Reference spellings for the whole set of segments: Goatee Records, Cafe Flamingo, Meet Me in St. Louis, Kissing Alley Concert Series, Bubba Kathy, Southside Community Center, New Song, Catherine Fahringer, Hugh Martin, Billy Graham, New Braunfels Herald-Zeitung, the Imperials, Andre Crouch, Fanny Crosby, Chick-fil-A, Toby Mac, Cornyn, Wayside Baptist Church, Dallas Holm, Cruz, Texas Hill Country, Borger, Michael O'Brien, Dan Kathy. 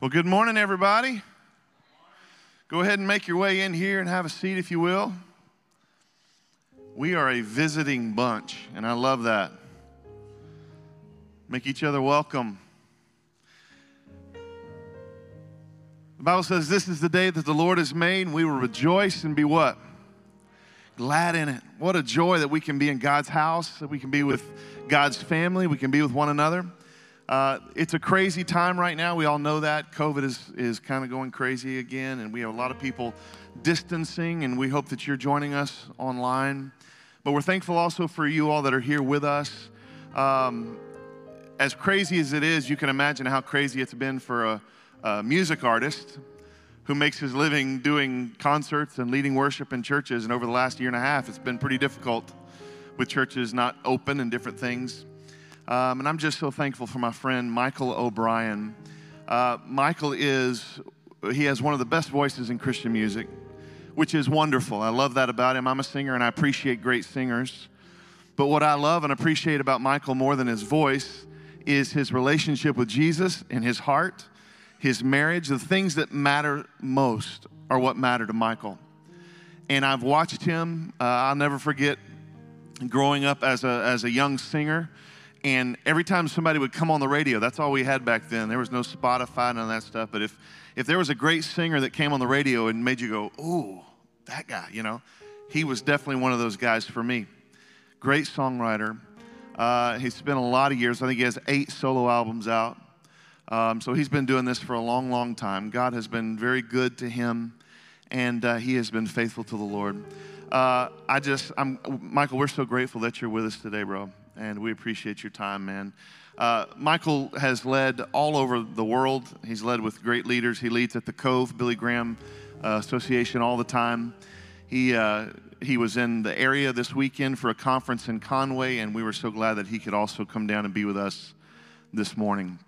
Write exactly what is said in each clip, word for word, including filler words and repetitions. Well, good morning, everybody. Good morning. Go ahead and make your way in here and have a seat, if you will. We are a visiting bunch, and I love that. Make each other welcome. The Bible says, this is the day that the Lord has made, and we will rejoice and be what? Glad in it. What a joy that we can be in God's house, that we can be with God's family, we can be with one another. Uh, it's a crazy time right now. We all know that. COVID is, is kind of going crazy again, and we have a lot of people distancing, and we hope that you're joining us online. But we're thankful also for you all that are here with us. Um, as crazy as it is, you can imagine how crazy it's been for a, a music artist who makes his living doing concerts and leading worship in churches. And over the last year and a half, it's been pretty difficult with churches not open and different things. Um, and I'm just so thankful for my friend, Michael O'Brien. Uh, Michael is, he has one of the best voices in Christian music, which is wonderful. I love that about him. I'm a singer, and I appreciate great singers. But what I love and appreciate about Michael more than his voice is his relationship with Jesus and his heart, his marriage. The things that matter most are what matter to Michael. And I've watched him. Uh, I'll never forget growing up as a, as a young singer. And every time somebody would come on the radio, that's all we had back then. There was no Spotify, none of that stuff. But if, if there was a great singer that came on the radio and made you go, ooh, that guy, you know, he was definitely one of those guys for me. Great songwriter. Uh, he spent a lot of years. I think he has eight solo albums out. Um, so he's been doing this for a long, long time. God has been very good to him, and uh, he has been faithful to the Lord. Uh, I just, I'm, Michael, we're so grateful that you're with us today, bro. And we appreciate your time, man. Uh, Michael has led all over the world. He's led with great leaders. He leads at the Cove, Billy Graham uh, Association, all the time. He, uh, he was in the area this weekend for a conference in Conway, and we were so glad that he could also come down and be with us this morning.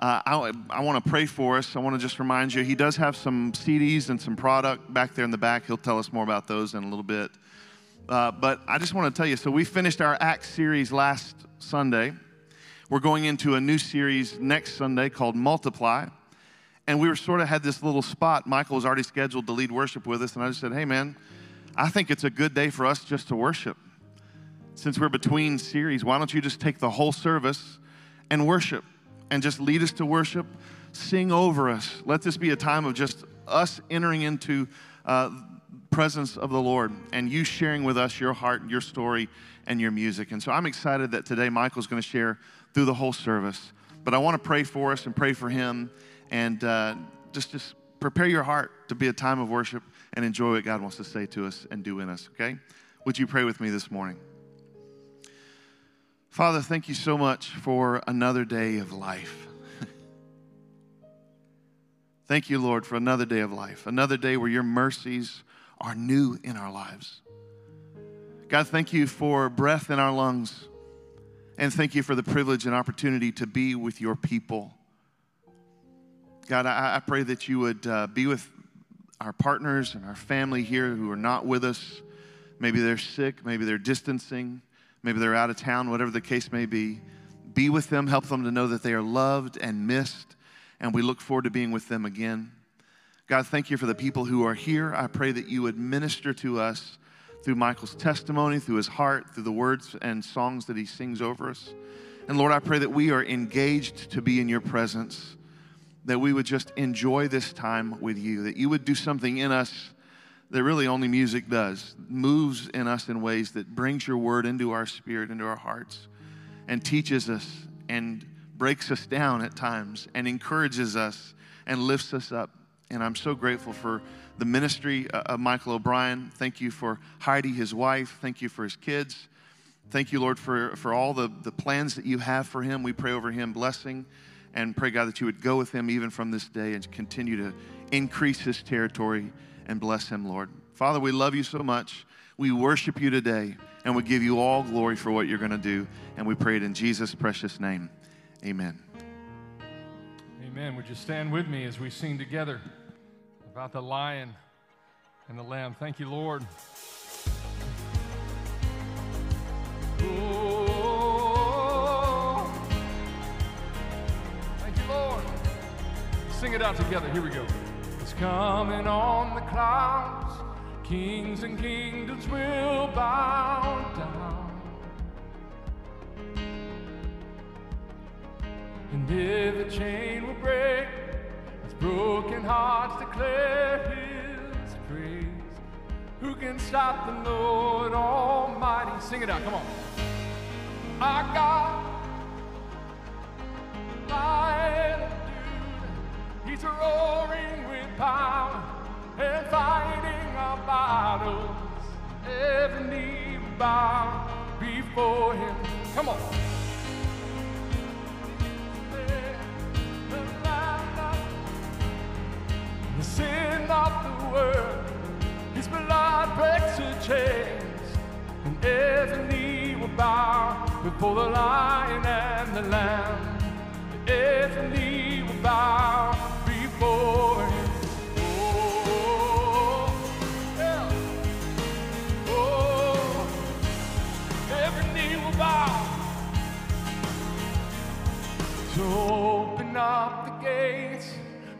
Uh, I, I want to pray for us. I want to just remind you, he does have some C Ds and some product back there in the back. He'll tell us more about those in a little bit. Uh, but I just want to tell you, so we finished our Acts series last Sunday. We're going into a new series next Sunday called Multiply. And we were sort of had this little spot. Michael was already scheduled to lead worship with us. And I just said, hey, man, I think it's a good day for us just to worship. Since we're between series, why don't you just take the whole service and worship and just lead us to worship, sing over us. Let this be a time of just us entering into uh presence of the Lord and you sharing with us your heart, your story, and your music. And so I'm excited that today Michael's going to share through the whole service. But I want to pray for us and pray for him, and uh, just, just prepare your heart to be a time of worship and enjoy what God wants to say to us and do in us, okay? Would you pray with me this morning? Father, thank you so much for another day of life. Thank you, Lord, for another day of life, another day where your mercies are new in our lives. God, thank you for breath in our lungs, and thank you for the privilege and opportunity to be with your people. God, I, I pray that you would uh, be with our partners and our family here who are not with us. Maybe they're sick, maybe they're distancing, maybe they're out of town, whatever the case may be. Be with them, help them to know that they are loved and missed, and we look forward to being with them again. God, thank you for the people who are here. I pray that you would minister to us through Michael's testimony, through his heart, through the words and songs that he sings over us. And Lord, I pray that we are engaged to be in your presence, that we would just enjoy this time with you, that you would do something in us that really only music does, moves in us in ways that brings your word into our spirit, into our hearts, and teaches us and breaks us down at times and encourages us and lifts us up. And I'm so grateful for the ministry of Michael O'Brien. Thank you for Heidi, his wife. Thank you for his kids. Thank you, Lord, for, for all the, the plans that you have for him. We pray over him blessing, and pray, God, that you would go with him even from this day and continue to increase his territory and bless him, Lord. Father, we love you so much. We worship you today, and we give you all glory for what you're going to do. And we pray it in Jesus' precious name. Amen. Amen. Would you stand with me as we sing together about the Lion and the Lamb? Thank you, Lord. Oh, thank you, Lord. Sing it out together. Here we go. He's coming on the clouds. Kings and kingdoms will bow down. And every chain will break. As broken hearts declare his praise. Who can stop the Lord Almighty? Sing it out. Come on. Our God. My He's roaring with power and fighting our battles. Every knee will bow before him. Come on. The sin of the world, his blood breaks the chains, and every knee will bow before the Lion and the Lamb. Every knee will bow before him. Oh, yeah. Oh, every knee will bow. So open up the gates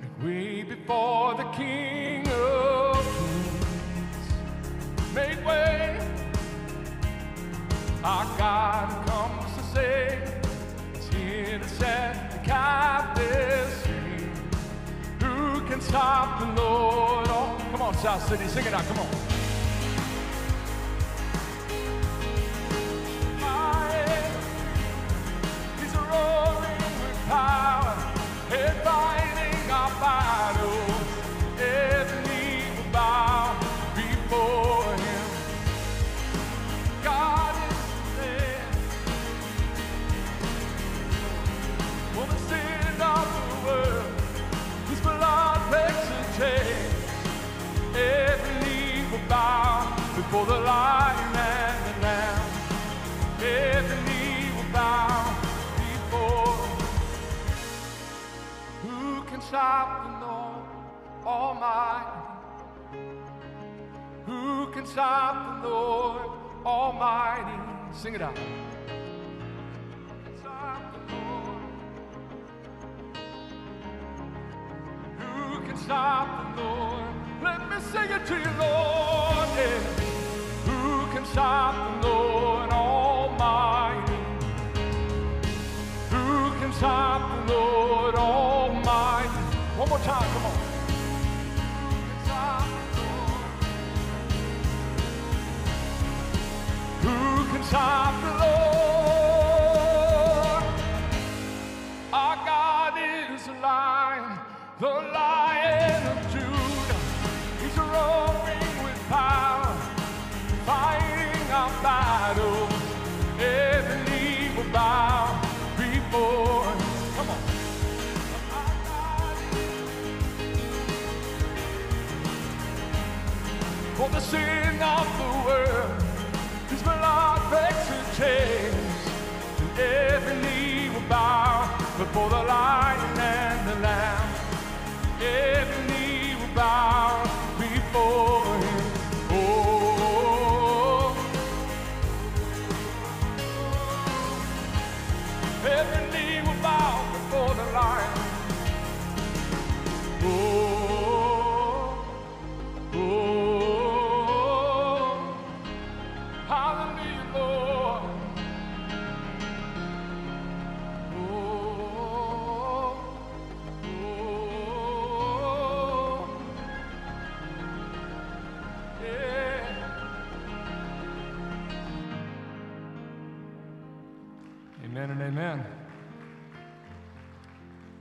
and wait before the King of Kings. Make way. Our God comes to save. He's here to set the captives free. Who can stop the Lord? Oh, come on, South City, sing it out, come on. He's roaring with power and fighting our battles. Every knee will bow before him. God is there. For the sin of the world. Every knee will bow before the Lion and the Lamb. Every knee will bow before. Who can stop the Lord Almighty? Who can stop the Lord Almighty? Sing it out. Who can stop the Lord? Who can stop the Lord? Let me sing it to you, Lord, yeah. Who can stop the Lord Almighty? Who can stop the Lord Almighty? One more time, come on. Who can stop the Lord? Who can stop the Lord? Our God is alive, the Lion of Judah. Roaring with power, fighting our battles. Every knee will bow before. Come on. For the sin of the world, his blood breaks the chains, and every knee will bow before the Lion and the Lamb. Every knee will bow. Before him, oh, every knee will bow before the Lion. Oh, oh, hallelujah, Lord. Amen and amen.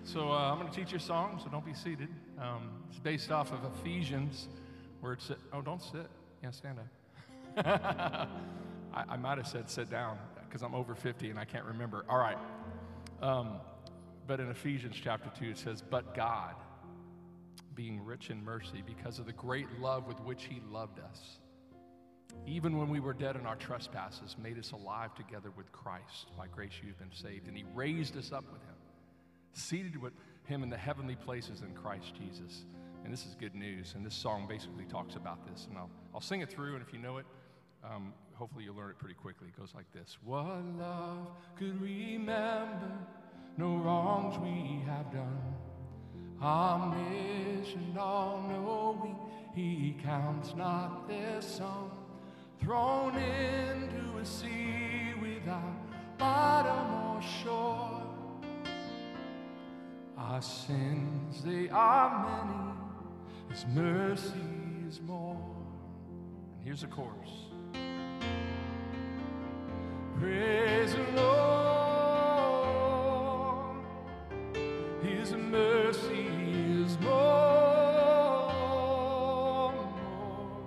So uh, I'm going to teach you a song, so don't be seated. Um, it's based off of Ephesians, where it said, oh, don't sit. Yeah, stand up. I, I might have said sit down, because I'm over fifty and I can't remember. All right. Um, but in Ephesians chapter two, it says, but God, being rich in mercy, because of the great love with which he loved us, even when we were dead in our trespasses, made us alive together with Christ. By grace you've been saved. And he raised us up with him, seated with him in the heavenly places in Christ Jesus. And this is good news. And this song basically talks about this. And I'll, I'll sing it through. And if you know it, um, hopefully you'll learn it pretty quickly. It goes like this. What love could remember? No wrongs we have done. omniscient, all-knowing, he counts not their sum, thrown into a sea without bottom or shore. Our sins, they are many, his mercy is more. And here's a chorus. Praise the Lord, his mercy is more, more,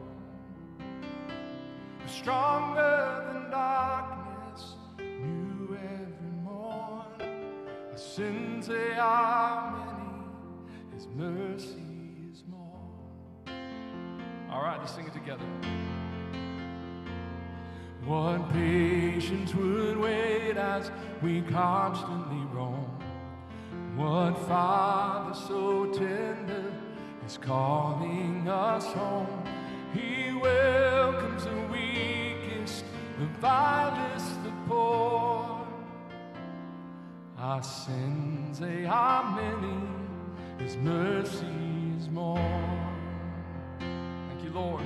stronger than darkness, new every morn. Our sins, they are many, his mercy is more. All right, let's sing it together. What patience would wait as we constantly roam? What Father so tender is calling us home? He welcomes the weakest, the vilest, the poor. Our sins, they are many, his mercy is more. Thank you, Lord.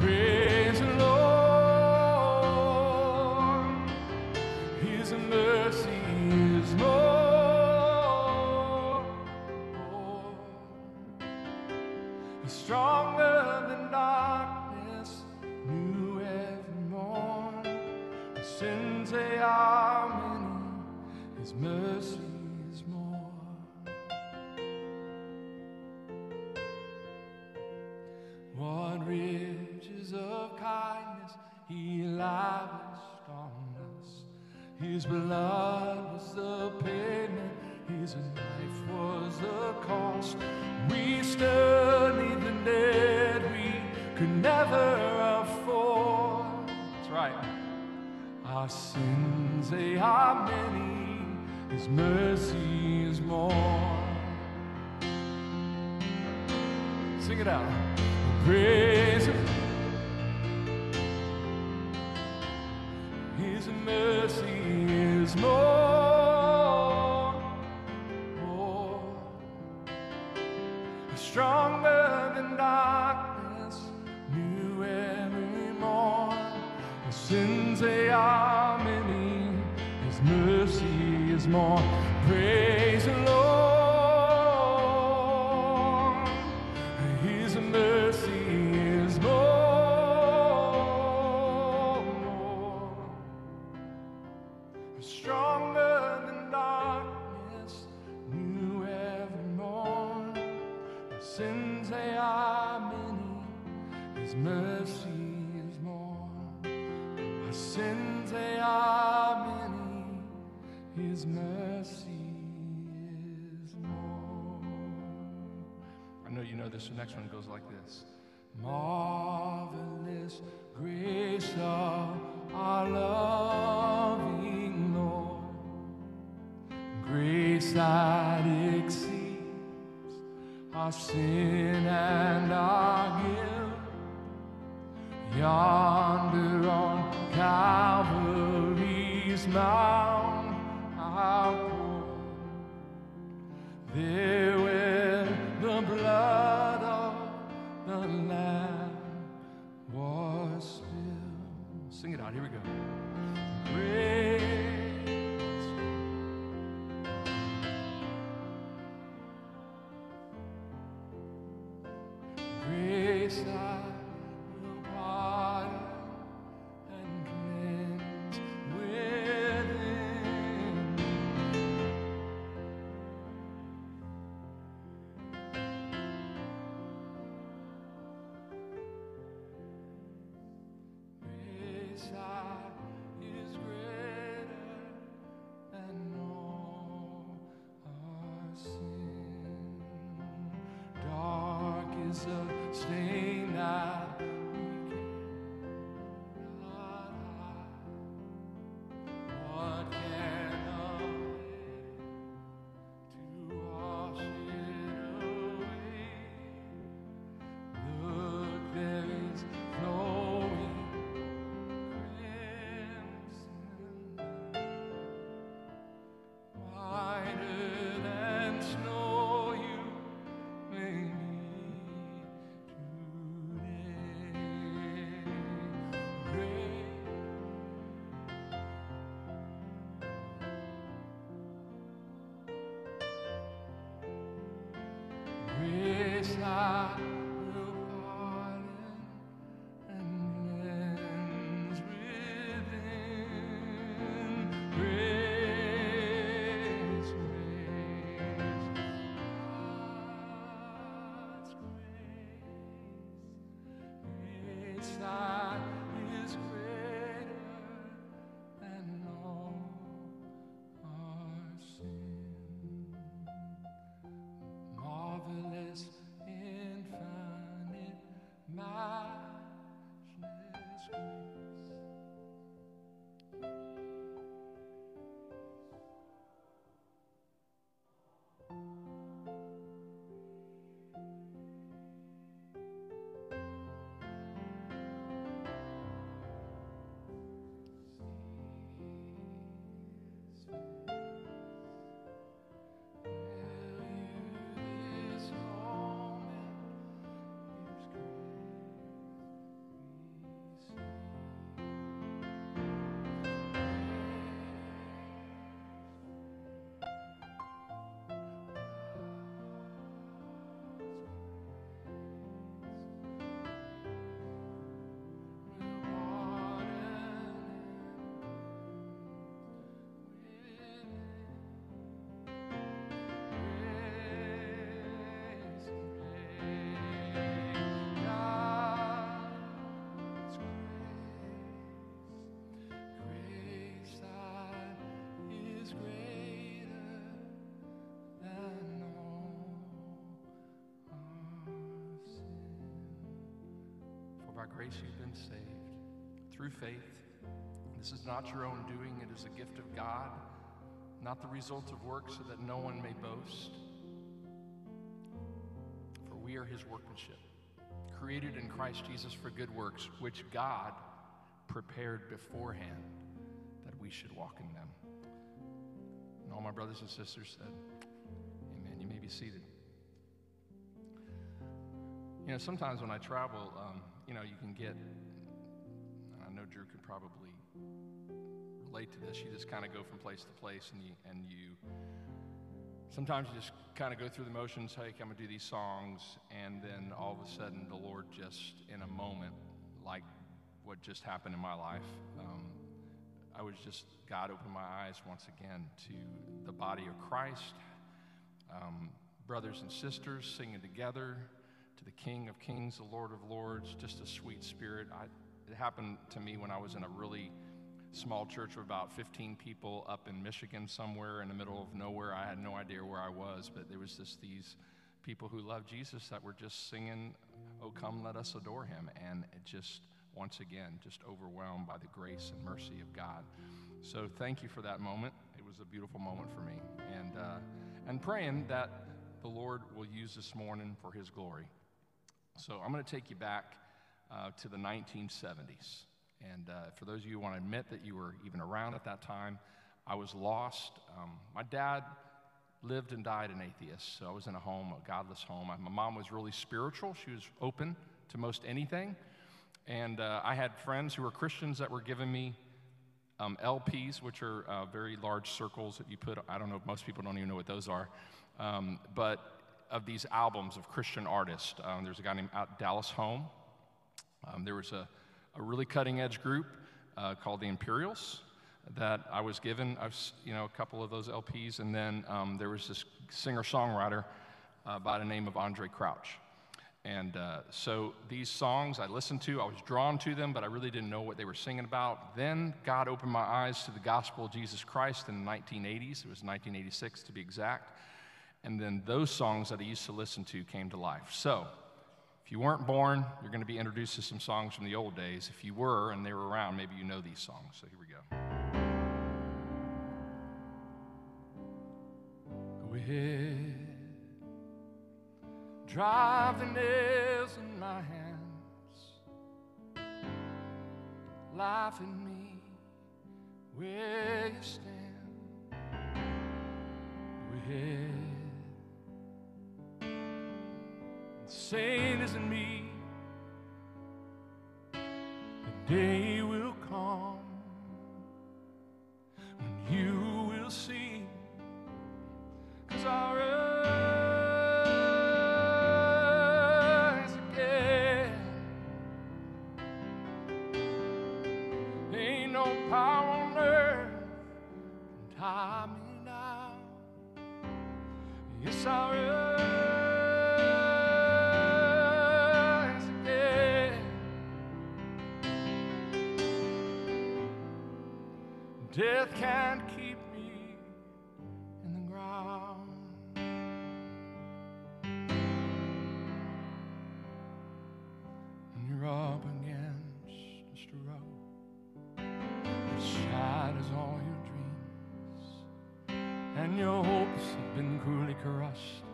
Praise the Lord, his mercy is more, more, stronger than darkness, new every morn. The sins, they are many, his mercy is more. What riches of kindness he lavished on us. His blood was the payment, his life was the cost. We stood neath the debt we could never afford. That's right. Our sins, they are many, his mercy is more. Sing it out. Praise him. His mercy is more, more, stronger than darkness, new every morn. Our sins, they are many, his mercy is more. Praise the Lord. So the next one goes like this. Marvelous grace of our loving Lord, grace that exceeds our sin and our guilt. Yonder on Calvary's mount, our Lord, there where the blood was still. Sing it out. Here we go. Grace. Grace that will pardon and cleanse within me. Stain that grace you've been saved through faith. This is not your own doing. It is a gift of God, not the result of works, so that no one may boast. For we are his workmanship, created in Christ Jesus for good works, which God prepared beforehand that we should walk in them. And all my brothers and sisters said, amen. You may be seated. You know, sometimes when I travel, um, you know, you can get, I know Drew could probably relate to this, you just kind of go from place to place, and you, and you sometimes you just kind of go through the motions, hey, I'm going to do these songs, and then all of a sudden the Lord just, in a moment, like what just happened in my life, um, I was just, God opened my eyes once again to the body of Christ, um, brothers and sisters singing together, to the King of Kings, the Lord of Lords, just a sweet spirit. I, it happened to me when I was in a really small church of about fifteen people up in Michigan somewhere in the middle of nowhere. I had no idea where I was, but there was just these people who loved Jesus that were just singing, "Oh, come, let us adore him." And it just, once again, just overwhelmed by the grace and mercy of God. So thank you for that moment. It was a beautiful moment for me. And, uh, and praying that the Lord will use this morning for his glory. So I'm going to take you back uh, to the nineteen seventies. And uh, for those of you who want to admit that you were even around at that time, I was lost. Um, my dad lived and died an atheist, so I was in a home, a godless home. I, my mom was really spiritual. She was open to most anything. And uh, I had friends who were Christians that were giving me um, L Ps, which are uh, very large circles that you put, I don't know, most people don't even know what those are, um, but of these albums of Christian artists. Um, there's a guy named Dallas Holm. Um, there was a, a really cutting-edge group uh, called the Imperials that I was given, I was, you know, a couple of those L Ps, and then um, there was this singer-songwriter uh, by the name of Andre Crouch. And uh, so these songs I listened to, I was drawn to them, but I really didn't know what they were singing about. Then God opened my eyes to the gospel of Jesus Christ in the nineteen eighties. It was nineteen eighty-six to be exact. And then those songs that I used to listen to came to life. So if you weren't born, you're going to be introduced to some songs from the old days. If you were and they were around, maybe you know these songs. So here we go. Go ahead. Drive the nails in my hands. Life in me where you stand. Go ahead. Same as in me, the day will come when you will see, 'cause I'll rise again. Ain't no power on earth can tie me down. Yes, I'll rise. Death can't keep me in the ground. When you're up against just a road that shatters all your dreams, and your hopes have been cruelly crushed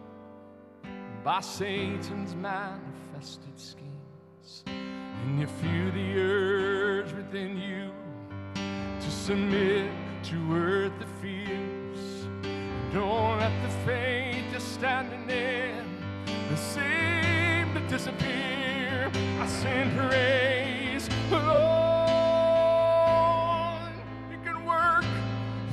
by Satan's manifested schemes, and you feel the urge within you to submit to earthly fears. Don't let the faith you're standing in the seem to disappear. I send praise, Lord. You can work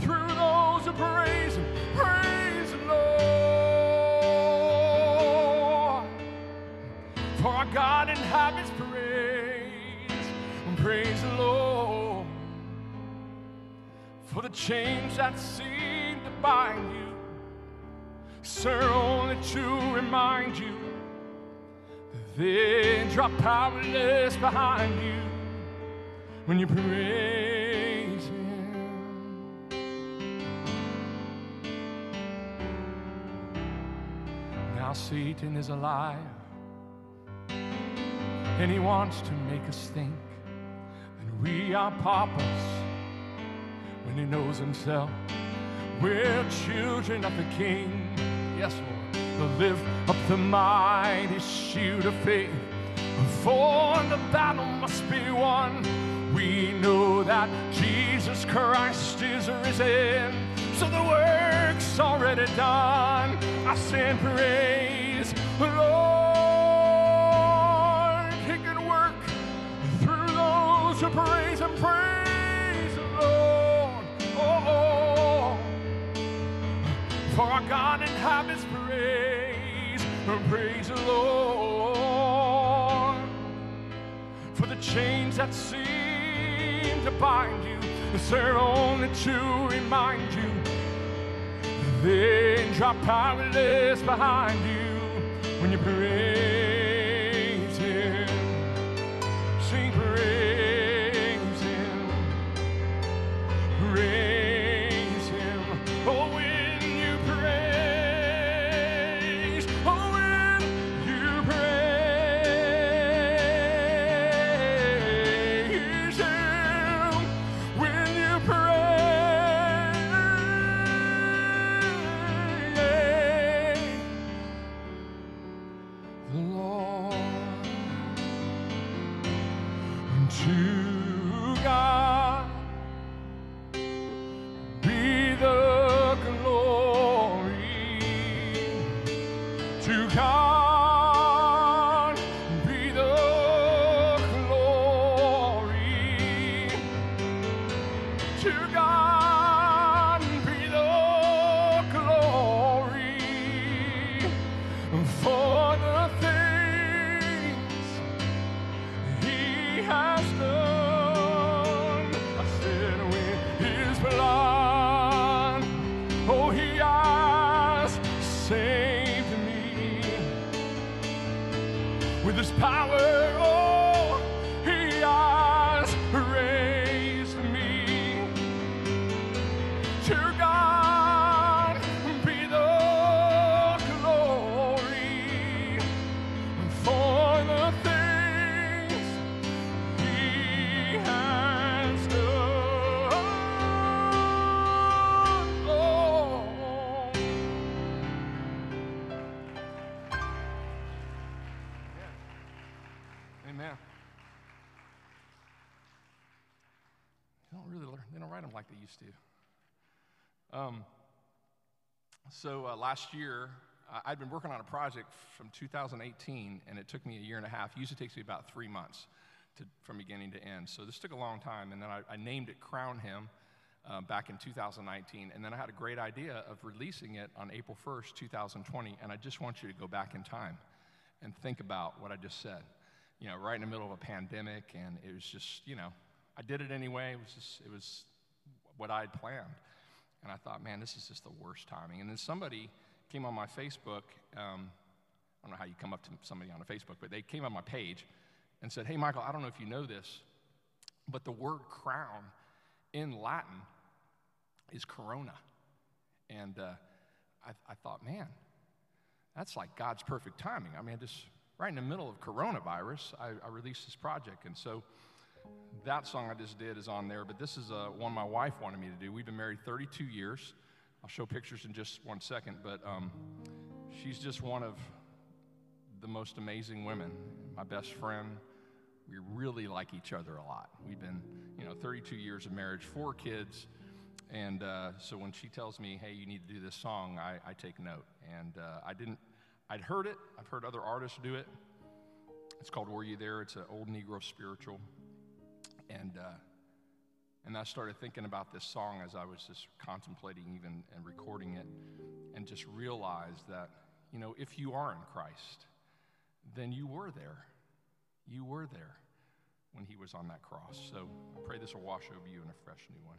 through those who praise Him. Praise the Lord. For our God inhabits praise. Praise the Lord. For the chains that seem to bind you serve only to remind you that they drop powerless behind you when you praise Him. Now Satan is a liar, and he wants to make us think that we are paupers when he knows himself. We're children of the King, yes, Lord, to lift up the mighty shield of faith. For the battle must be won. We know that Jesus Christ is risen, so the work's already done. I send praise, Lord. He can work through those who praise and praise, Lord. Oh, oh. For our God inhabits praise, praise the Lord. For the chains that seem to bind you, they're only to remind you. Then drop powerless behind you when you praise Him. Sing praise Him, praise Him. Oh, when you praise, oh, when you praise Him, when you praise the Lord. To God be the glory. To God be the glory. To God be the glory for the things He has done. I said with His blood, oh, He has saved me. With His power, oh, He has raised me. To God be the glory for the things He has done. Oh. Amen. They don't really learn. They don't write them like they used to. Um, so uh, last year, I- I'd been working on a project from two thousand eighteen, and it took me a year and a half. Usually takes me about three months to, from beginning to end. So this took a long time, and then I, I named it Crown Him uh, back in two thousand nineteen, and then I had a great idea of releasing it on April first, two thousand twenty, and I just want you to go back in time and think about what I just said. You know, right in the middle of a pandemic, and it was just, you know, I did it anyway. It was just, it was what I had planned. And I thought, man, this is just the worst timing. And then somebody came on my Facebook. Um, I don't know how you come up to somebody on a Facebook, but they came on my page and said, hey, Michael, I don't know if you know this, but the word crown in Latin is corona. And uh, I, I thought, man, that's like God's perfect timing. I mean, I just, right in the middle of coronavirus, I, I released this project. And so that song I just did is on there, but this is uh, one my wife wanted me to do. We've been married thirty-two years. I'll show pictures in just one second, but um, she's just one of the most amazing women, my best friend. We really like each other a lot. We've been, you know, thirty-two years of marriage, four kids, and uh, so when she tells me, hey, you need to do this song, I, I take note. And uh, I didn't, I'd heard it. I've heard other artists do it. It's called Were You There? It's an old Negro spiritual. And uh, and I started thinking about this song as I was just contemplating even and recording it, and just realized that, you know, if you are in Christ, then you were there. You were there when He was on that cross. So I pray this will wash over you in a fresh new one.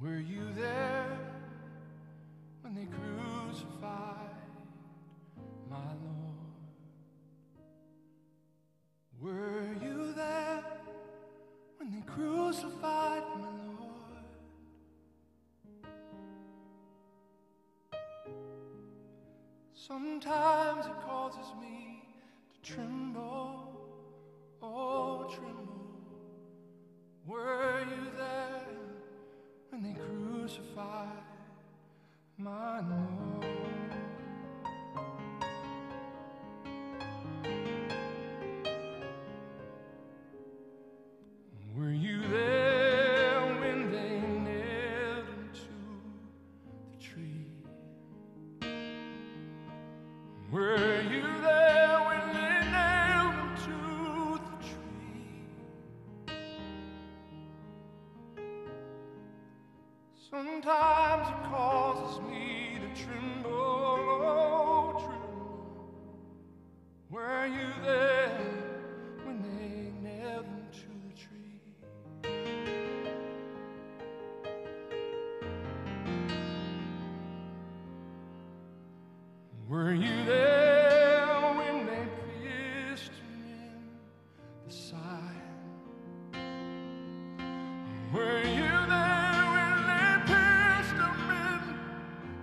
Were you there when they crucified my Lord? Were you there when they crucified my Lord? Sometimes it causes me to tremble, oh tremble. Were you there when they crucified my Lord? Were you there when they nailed him to the tree? Were you there when they nailed him to the tree? Sometimes it causes me to tremble, oh, tremble. Were you there? Were you there when they pierced him in the side? Were you there when they pierced him in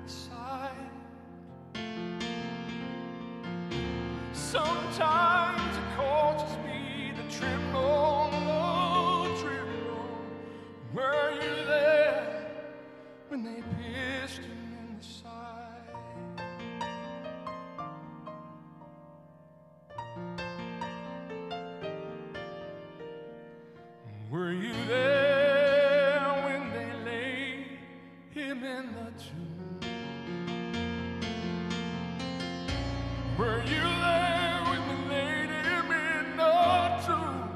the side? Sometimes it causes me to tremble, oh, tremble. Were you there when they pierced him? Were you there when they laid him in the tomb? Were you there when they laid him in the tomb?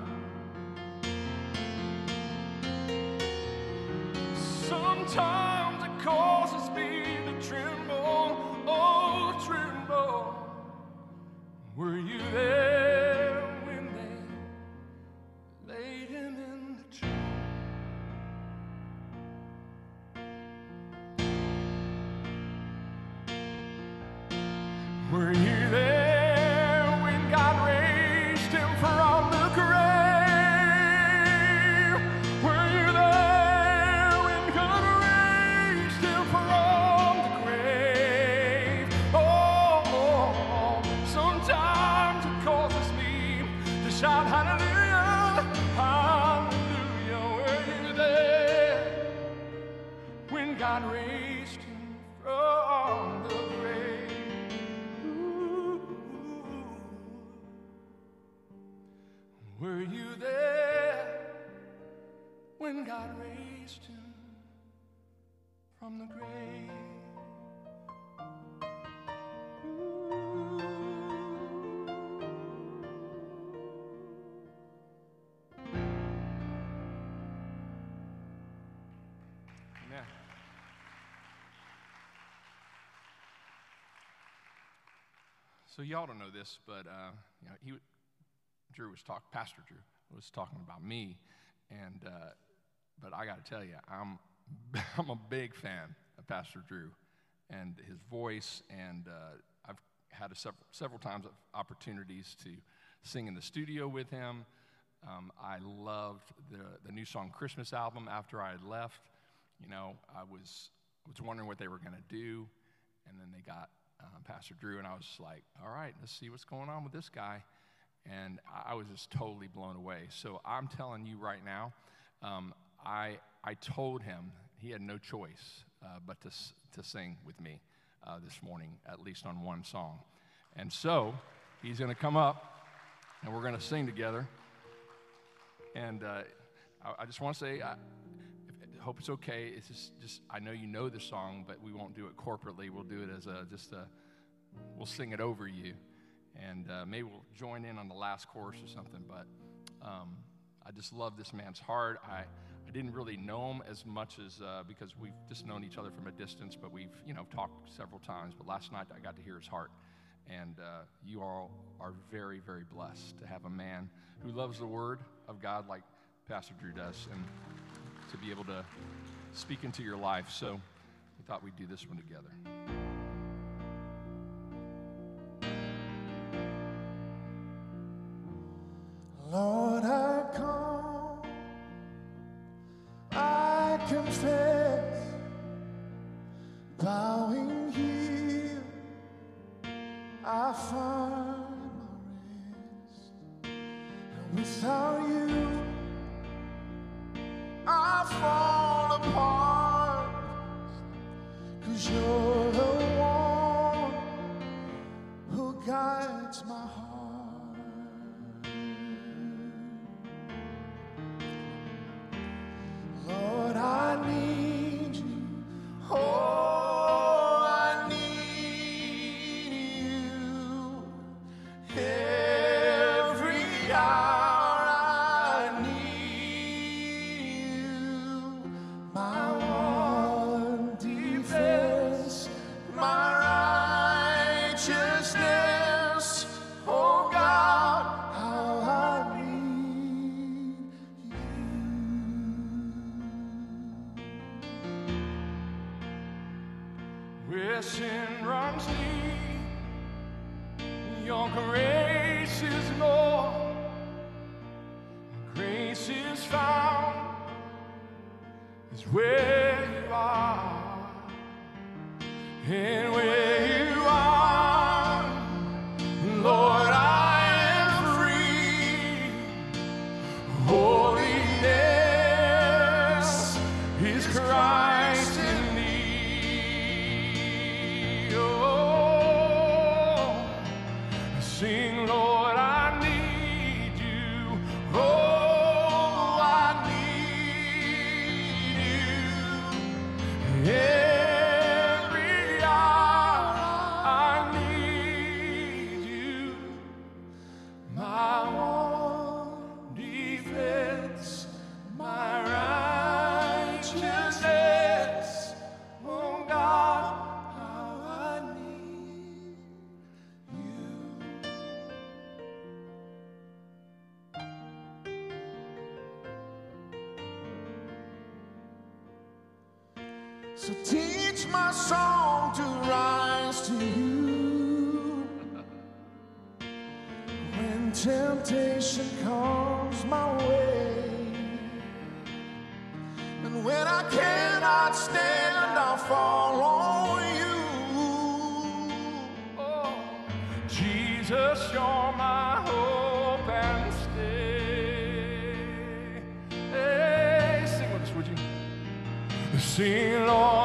Sometimes it causes me to tremble, oh, tremble. Were you there? So y'all don't know this, but uh, you know, he, Drew was talking, Pastor Drew was talking about me, and uh, but I got to tell you, I'm I'm a big fan of Pastor Drew and his voice, and uh, I've had a several several times of opportunities to sing in the studio with him. Um, I loved the the New Song Christmas album. After I had left, you know, I was was wondering what they were going to do, and then they got Um, Pastor Drew, and I was like, all right, let's see what's going on with this guy. And I was just totally blown away. So I'm telling you right now, um, I I told him he had no choice uh, but to, to sing with me uh, this morning, at least on one song. And so he's going to come up, and we're going to sing together. And uh, I, I just want to say, I, I hope it's okay. It's just, just, I know you know the song, but we won't do it corporately. We'll do it as a, just a, we'll sing it over you. And uh, maybe we'll join in on the last chorus or something. But um, I just love this man's heart. I, I didn't really know him as much as, uh, because we've just known each other from a distance, but we've, you know, talked several times. But last night I got to hear his heart. And uh, you all are very, very blessed to have a man who loves the word of God like Pastor Drew does. And to be able to speak into your life. So we thought we'd do this one together. Lord, I come, I confess, bowing here So teach my song to rise to you. When temptation comes my way, and when I cannot stand, I'll fall on you. Oh, Jesus, you're my hope and stay. Hey, sing with us, would you? Sing, Lord.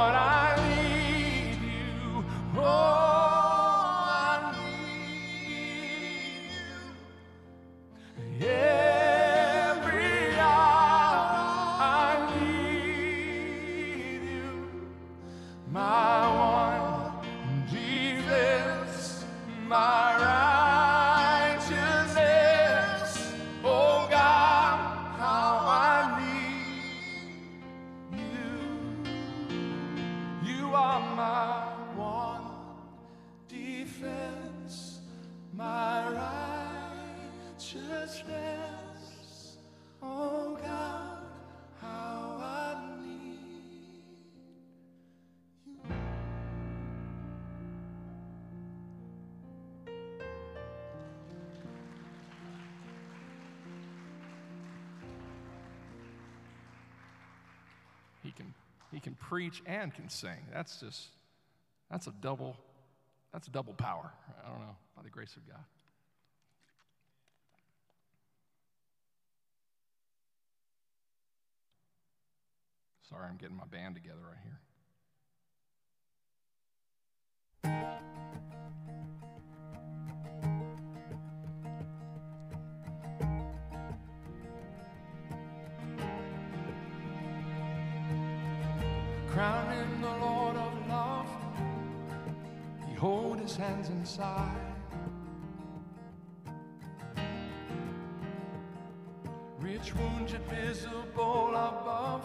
Preach and can sing. That's just, that's a double, that's a double power. I don't know, by the grace of God. Sorry, I'm getting my band together right here. Crowning the Lord of love, behold his hands inside. Rich wounds visible above,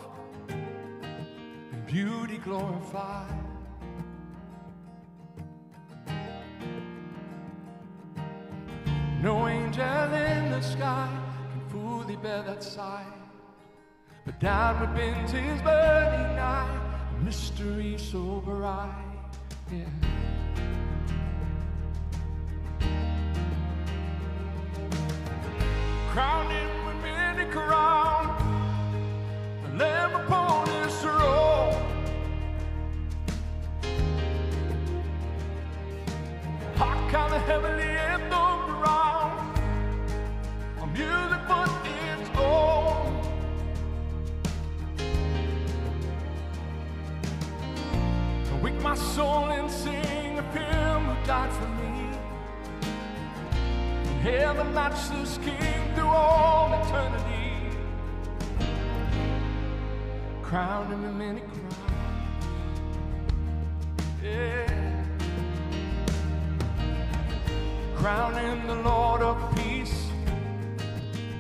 and beauty glorified. No angel in the sky can fully bear that sight, but downward bends his burning eye. Mystery so bright, yeah. Crowned him with many crowns, the Lamb upon his throne. I count the heavenly anthem around, a music for the my soul and sing of Him who died for me. Heaven matchless King through all eternity, crowned in the many crowns, yeah. Crowned in the Lord of peace,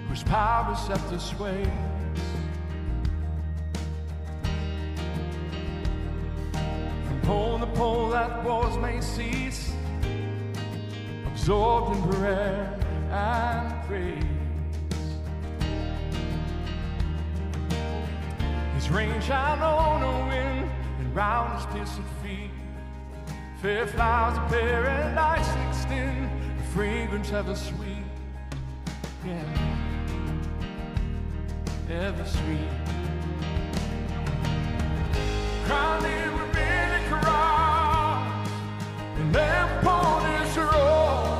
whose power set the sways. From pole to pole that wars may cease, absorbed in prayer and praise. His reign shall know no wind, and round His piercing feet fair flowers of paradise extend, the fragrance ever sweet, yeah, ever sweet. Crowned with many crowns, and left upon His robe.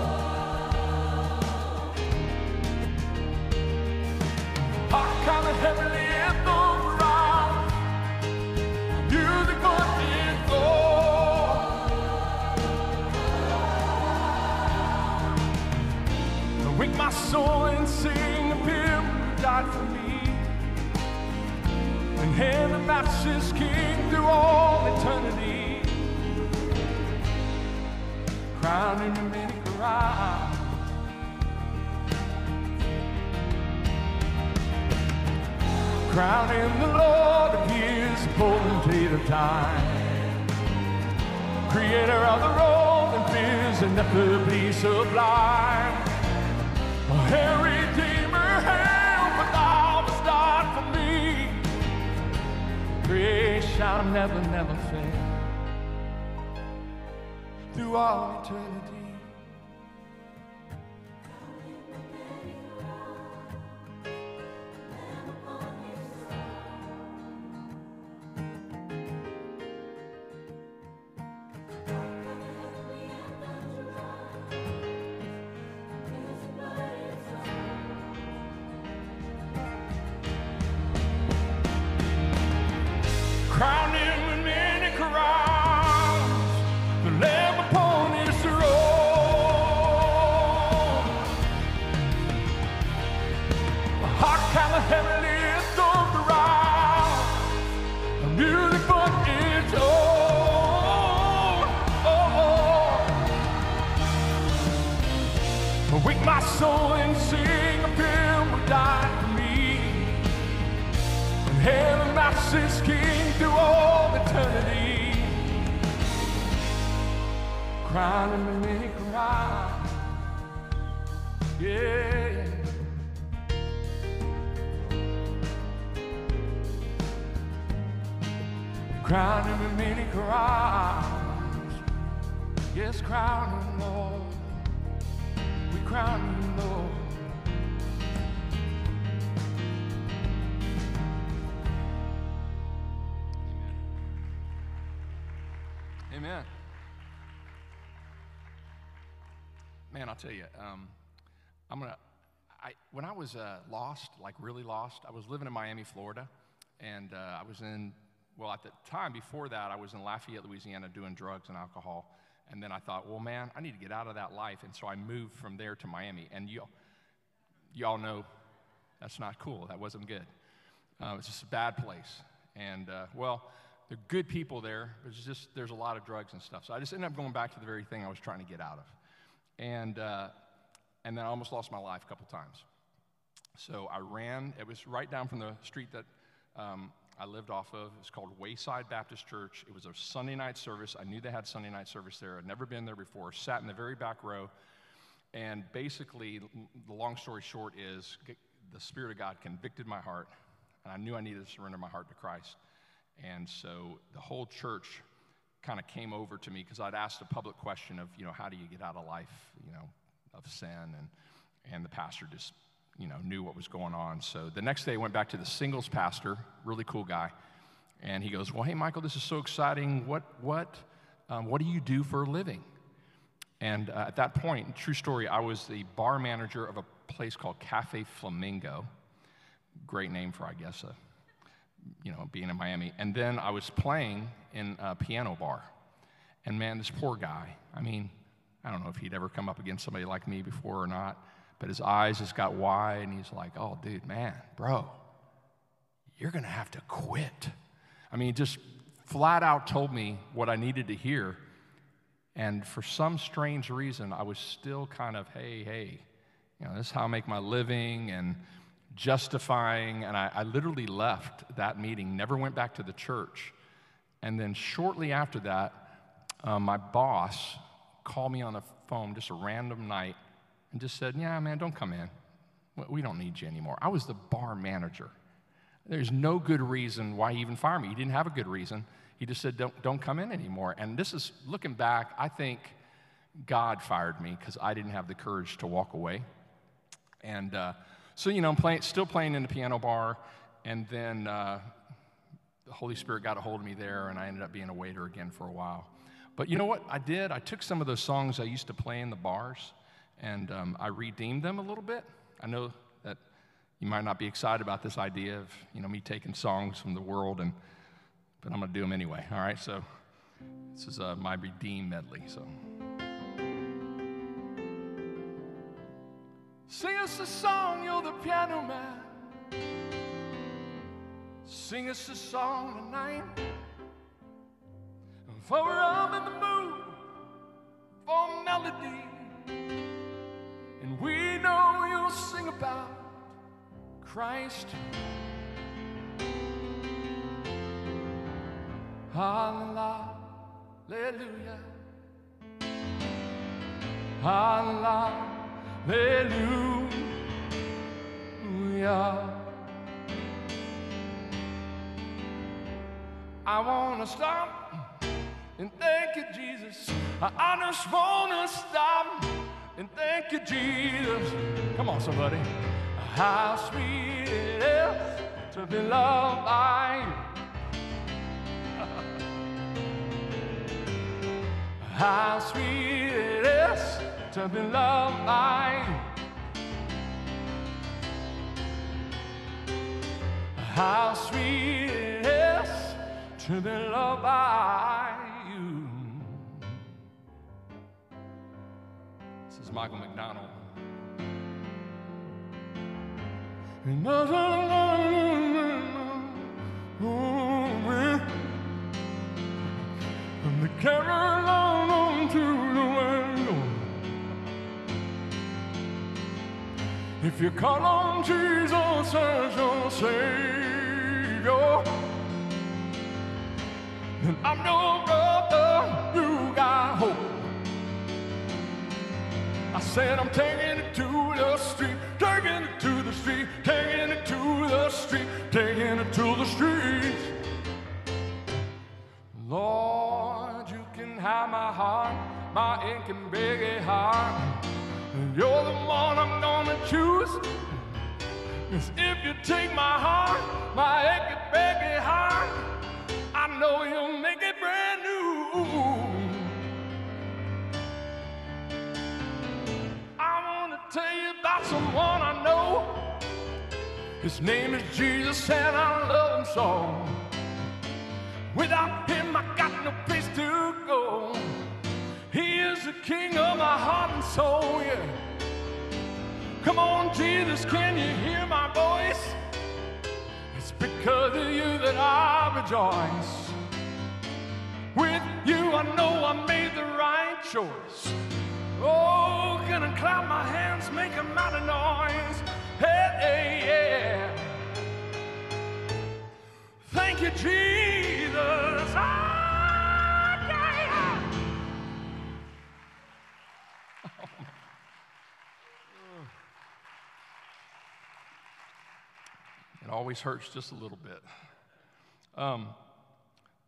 Hark how the heavenly anthem rises, music for His glory. I wake my soul and sing of Him who died for me, and heaven matches King through all eternity, crowned in the many crowns. Crowned in the Lord of years, potentate of time, creator of the world and fears, ineffably sublime. Oh, hail Redeemer, hail, for Thou hast died for me. Grace shall never, never fail through all eternity. Tell you, um, I'm gonna. I when I was uh, lost, like really lost, I was living in Miami, Florida, and uh, I was in. Well, at the time before that, I was in Lafayette, Louisiana, doing drugs and alcohol. And then I thought, well, man, I need to get out of that life, and so I moved from there to Miami. And you, you all know, that's not cool. That wasn't good. Uh, it's just a bad place. And uh, well, they're good people there, but it's just there's a lot of drugs and stuff. So I just ended up going back to the very thing I was trying to get out of. And uh, and then I almost lost my life a couple times. So I ran. It was right down from the street that um, I lived off of. It's called Wayside Baptist Church. It was a Sunday night service. I knew they had Sunday night service there. I'd never been there before. Sat in the very back row. And basically, the long story short is the Spirit of God convicted my heart. And I knew I needed to surrender my heart to Christ. And so the whole church kind of came over to me because I'd asked a public question of, you know, how do you get out of life, you know, of sin, and and the pastor just, you know, knew what was going on. So the next day I went back to the singles pastor, really cool guy, and he goes, well, hey, Michael, this is so exciting. What what um, what do you do for a living? And uh, at that point, true story, I was the bar manager of a place called Cafe Flamingo. Great name for, I guess, a, you know, being in Miami. And then I was playing in a piano bar. And man, this poor guy, I mean, I don't know if he'd ever come up against somebody like me before or not, but his eyes just got wide, and he's like, oh, dude, man, bro, you're going to have to quit. I mean, just flat out told me what I needed to hear, and for some strange reason, I was still kind of, hey, hey, you know, this is how I make my living, and justifying, and I, I literally left that meeting, never went back to the church. And then shortly after that, uh, my boss called me on the phone just a random night and just said, yeah, man, don't come in. We don't need you anymore. I was the bar manager. There's no good reason why he even fired me. He didn't have a good reason. He just said, don't, don't come in anymore. And this is, looking back, I think God fired me because I didn't have the courage to walk away. And uh, so, you know, I'm playing, still playing in the piano bar, and then uh, the Holy Spirit got a hold of me there, and I ended up being a waiter again for a while. But you know what I did? I took some of those songs I used to play in the bars, and um, I redeemed them a little bit. I know that you might not be excited about this idea of, you know, me taking songs from the world, and but I'm going to do them anyway, all right? So this is uh, my redeem medley, so... Sing us a song, you're the piano man. Sing us a song tonight. For we're all in the mood for melody. And we know you'll sing about Christ. Hallelujah. Hallelujah. Hallelujah. I wanna stop and thank you, Jesus. I just wanna stop and thank you, Jesus. Come on, somebody. How sweet it is to be loved by you. How sweet it is to be loved by you. How sweet it is to be loved by you. This is Michael McDonald. And the carol on to the window. If you call on Jesus as your Savior, then I'm your brother, you got hope. I said I'm taking it to the street, taking it to the street, taking it to the street, taking it to the street. Lord, you can have my heart, my ink and biggie heart. You're the one I'm gonna choose. 'Cause if you take my heart, my achy, baggy heart, I know you'll make it brand new. I wanna tell you about someone I know. His name is Jesus, and I love him so. Without him, I got no place to go. He is the king of my heart and soul, yeah. Come on, Jesus, can you hear my voice? It's because of you that I rejoice. With you, I know I made the right choice. Oh, gonna clap my hands, make a mighty noise. Hey, hey, yeah. Thank you, Jesus. I always hurts just a little bit. Um,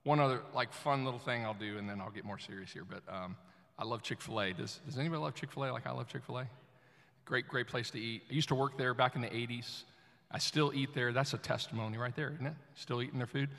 one other like fun little thing I'll do, and then I'll get more serious here, but um, I love Chick-fil-A. Does, does anybody love Chick-fil-A like I love Chick-fil-A? Great, great place to eat. I used to work there back in the eighties. I still eat there. That's a testimony right there, isn't it? Still eating their food.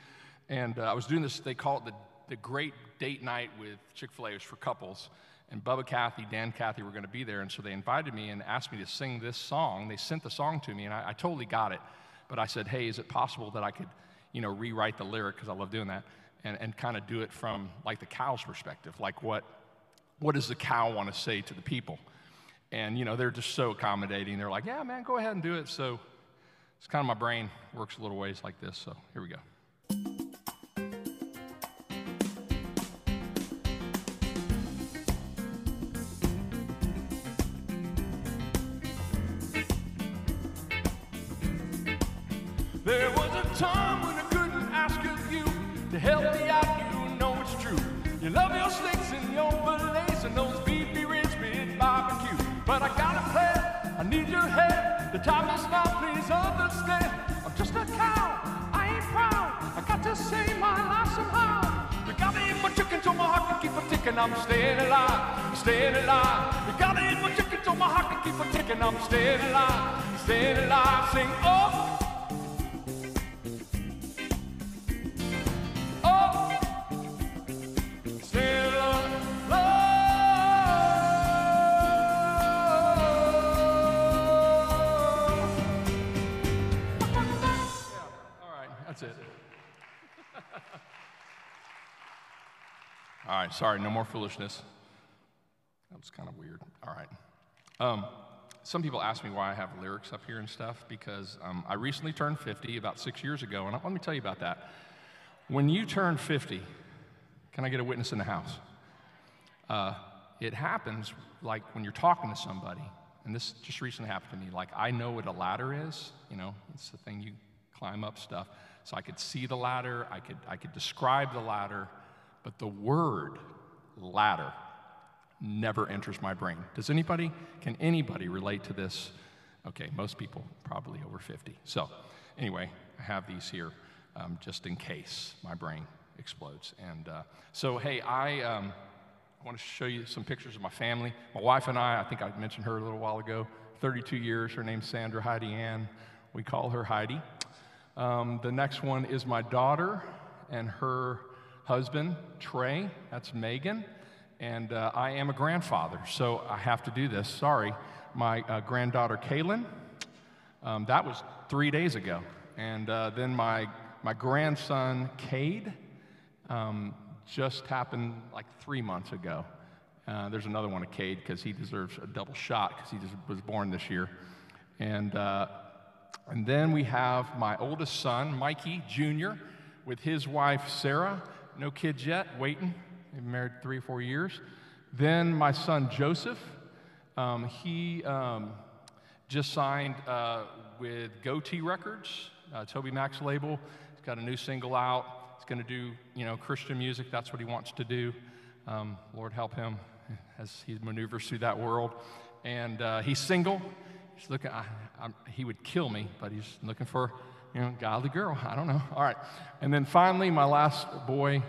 And uh, I was doing this, they call it the, the great date night with Chick-fil-A. It was for couples. And Bubba Kathy, Dan Kathy were gonna be there, and so they invited me and asked me to sing this song. They sent the song to me, and I, I totally got it. But I said, hey, is it possible that I could, you know, rewrite the lyric, because I love doing that. and, and kind of do it from like the cow's perspective, like what what does the cow want to say to the people? And, you know, they're just so accommodating. They're like, yeah, man, go ahead and do it. So it's kind of my brain works a little ways like this. So here we go. There was a time when I couldn't ask of you to help me out. You know it's true. You love your steaks and your fillets and those beefy ribs with barbecue. But I got a plan. I need your help. The time is now. Please understand. I'm just a cow. I ain't proud. I got to save my life somehow. You got me in my chicken till my heart can keep a ticking. I'm staying alive, staying alive. You got me in my chicken till my heart can keep a ticking. I'm staying alive, staying alive. Sing oh. All right, sorry, no more foolishness. That was kind of weird. All right. Um, some people ask me why I have lyrics up here and stuff, because um, I recently turned fifty about six years ago, and let me tell you about that. When you turn fifty, can I get a witness in the house? Uh, it happens like when you're talking to somebody, and this just recently happened to me. Like, I know what a ladder is, you know, it's the thing you climb up stuff. So I could see the ladder, I could, I could describe the ladder, but the word ladder never enters my brain. Does anybody, can anybody relate to this? Okay, most people probably over fifty. So anyway, I have these here um, just in case my brain explodes. And uh, so, hey, I um, want to show you some pictures of my family. My wife and I, I think I mentioned her a little while ago, thirty-two years, her name's Sandra Heidi Ann. We call her Heidi. Um, the next one is my daughter and her husband, Trey, that's Megan, and uh, I am a grandfather, so I have to do this, sorry. My uh, granddaughter, Kaylin, um, that was three days ago, and uh, then my, my grandson, Cade, um, just happened like three months ago. Uh, there's another one of Cade, because he deserves a double shot, because he just was born this year, and, uh, and then we have my oldest son, Mikey, Junior, with his wife, Sarah. No kids yet, waiting. They've been married three or four years. Then my son Joseph, um, he um, just signed uh, with Goatee Records, uh, Toby Mac's label. He's got a new single out. He's going to do, you know, Christian music. That's what he wants to do. Um, Lord help him as he maneuvers through that world. And uh, he's single. He's looking. I, I, he would kill me, but he's looking for, you know, godly girl, I don't know. All right. And then finally, my last boy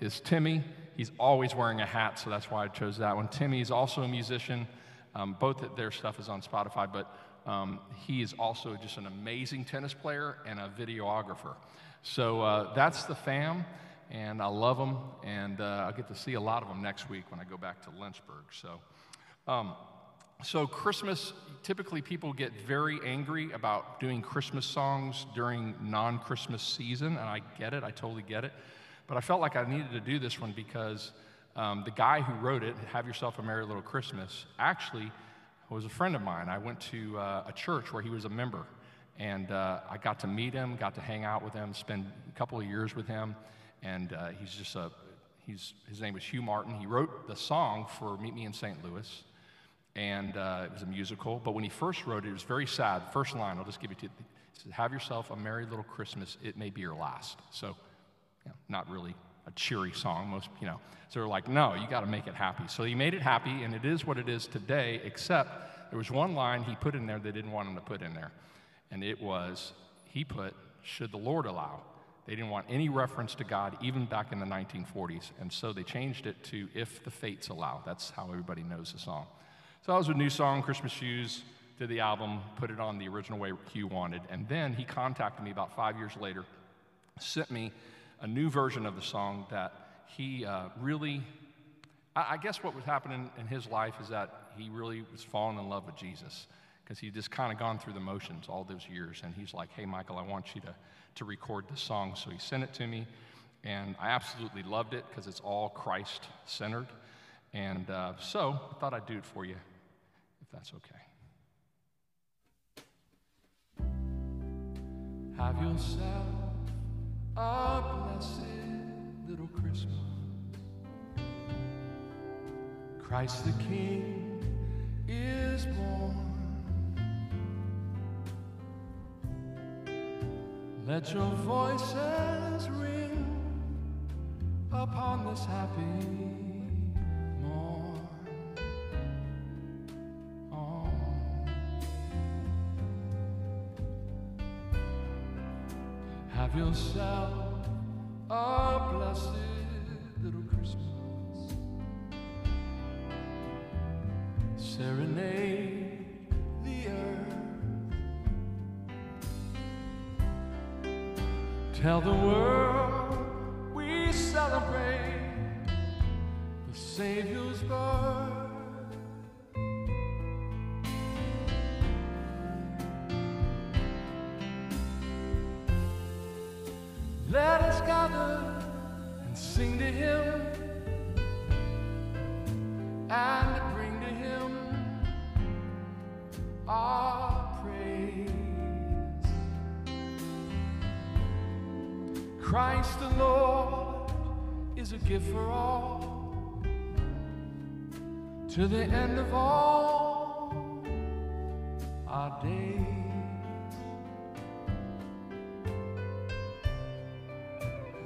is Timmy. He's always wearing a hat, so that's why I chose that one. Timmy is also a musician. Um, both of their stuff is on Spotify, but um, he is also just an amazing tennis player and a videographer. So uh, that's the fam, and I love them, and uh, I'll get to see a lot of them next week when I go back to Lynchburg. So, um, so Christmas, typically people get very angry about doing Christmas songs during non-Christmas season, and I get it, I totally get it. But I felt like I needed to do this one because um, the guy who wrote it, Have Yourself a Merry Little Christmas, actually was a friend of mine. I went to uh, a church where he was a member, and uh, I got to meet him, got to hang out with him, spend a couple of years with him, and uh, he's just a, he's, his name is Hugh Martin. He wrote the song for Meet Me in Saint Louis. And uh, it was a musical, but when he first wrote it, it was very sad. The first line, I'll just give it to you. It says, have yourself a merry little Christmas, it may be your last. So, you know, not really a cheery song, most, you know. So they're like, no, you gotta make it happy. So he made it happy, and it is what it is today, except there was one line he put in there they didn't want him to put in there. And it was, he put, should the Lord allow. They didn't want any reference to God, even back in the nineteen forties. And so they changed it to, if the fates allow. That's how everybody knows the song. So I was with New Song, Christmas Shoes, did the album, put it on the original way Hugh wanted, and then he contacted me about five years later, sent me a new version of the song that he uh, really, I, I guess what was happening in his life is that he really was falling in love with Jesus, because he just kind of gone through the motions all those years, and he's like, hey, Michael, I want you to, to record this song. So he sent it to me, and I absolutely loved it because it's all Christ-centered. And uh, so I thought I'd do it for you, if that's okay. Have yourself a blessed little Christmas. Christ the King is born. Let your voices ring upon this happy morn. Oh. Have yourself a blessed little Christmas. Serenade the earth. Tell the world we celebrate the Savior's birth. Let us gather and sing to Him and bring to Him our praise. Christ the Lord is a gift for all, to the end of all our days.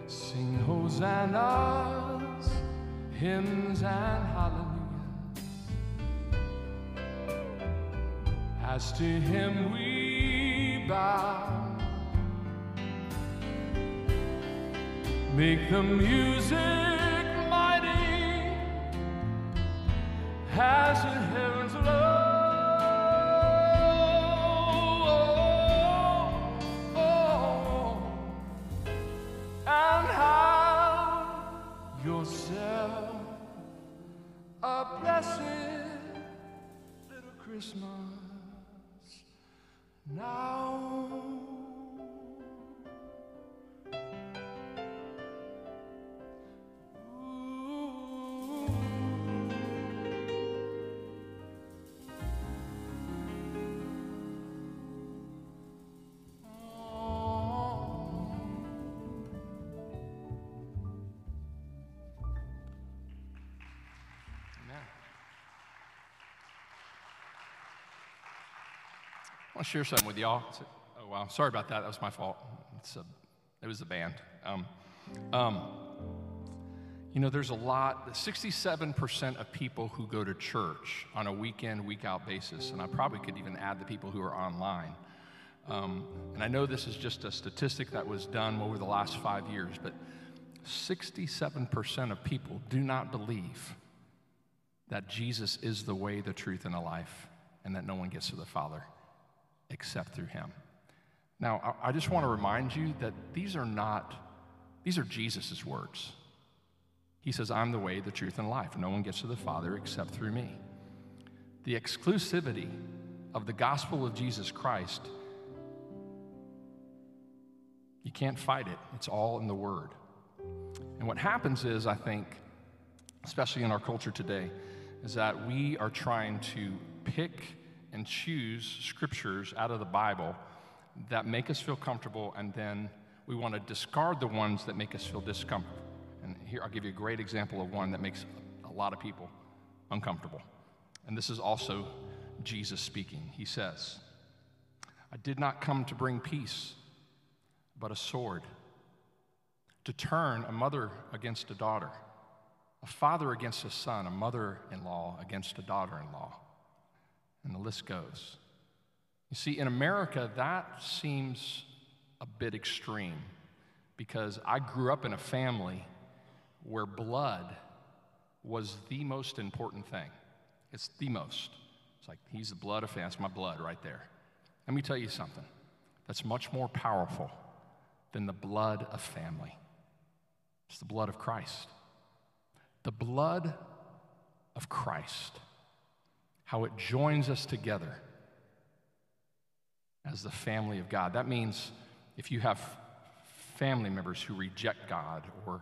Sing hosannas, hymns and hallelujahs, as to Him we bow. Make the music mighty as in heaven's low, oh, oh, oh. And have yourself a blessed little Christmas now. I want to share something with y'all. Oh, wow. Sorry about that. That was my fault. It's a, it was the band. Um, um, you know, there's a lot, sixty-seven percent of people who go to church on a weekend, week-out basis, and I probably could even add the people who are online. Um, and I know this is just a statistic that was done over the last five years, but sixty-seven percent of people do not believe that Jesus is the way, the truth, and the life, and that no one gets to the Father except through Him. Now, I just want to remind you that these are not, these are Jesus's words. He says, I'm the way, the truth, and life. No one gets to the Father except through me. The exclusivity of the gospel of Jesus Christ, you can't fight it. It's all in the Word. And what happens is, I think, especially in our culture today, is that we are trying to pick and choose scriptures out of the Bible that make us feel comfortable, and then we want to discard the ones that make us feel discomfort. And here, I'll give you a great example of one that makes a lot of people uncomfortable. And this is also Jesus speaking. He says, I did not come to bring peace, but a sword, to turn a mother against a daughter, a father against a son, a mother-in-law against a daughter-in-law. And the list goes. You see, in America, that seems a bit extreme, because I grew up in a family where blood was the most important thing. It's the most. It's like, he's the blood of family. That's my blood right there. Let me tell you something that's much more powerful than the blood of family. It's the blood of Christ. The blood of Christ. How it joins us together as the family of God. That means if you have family members who reject God or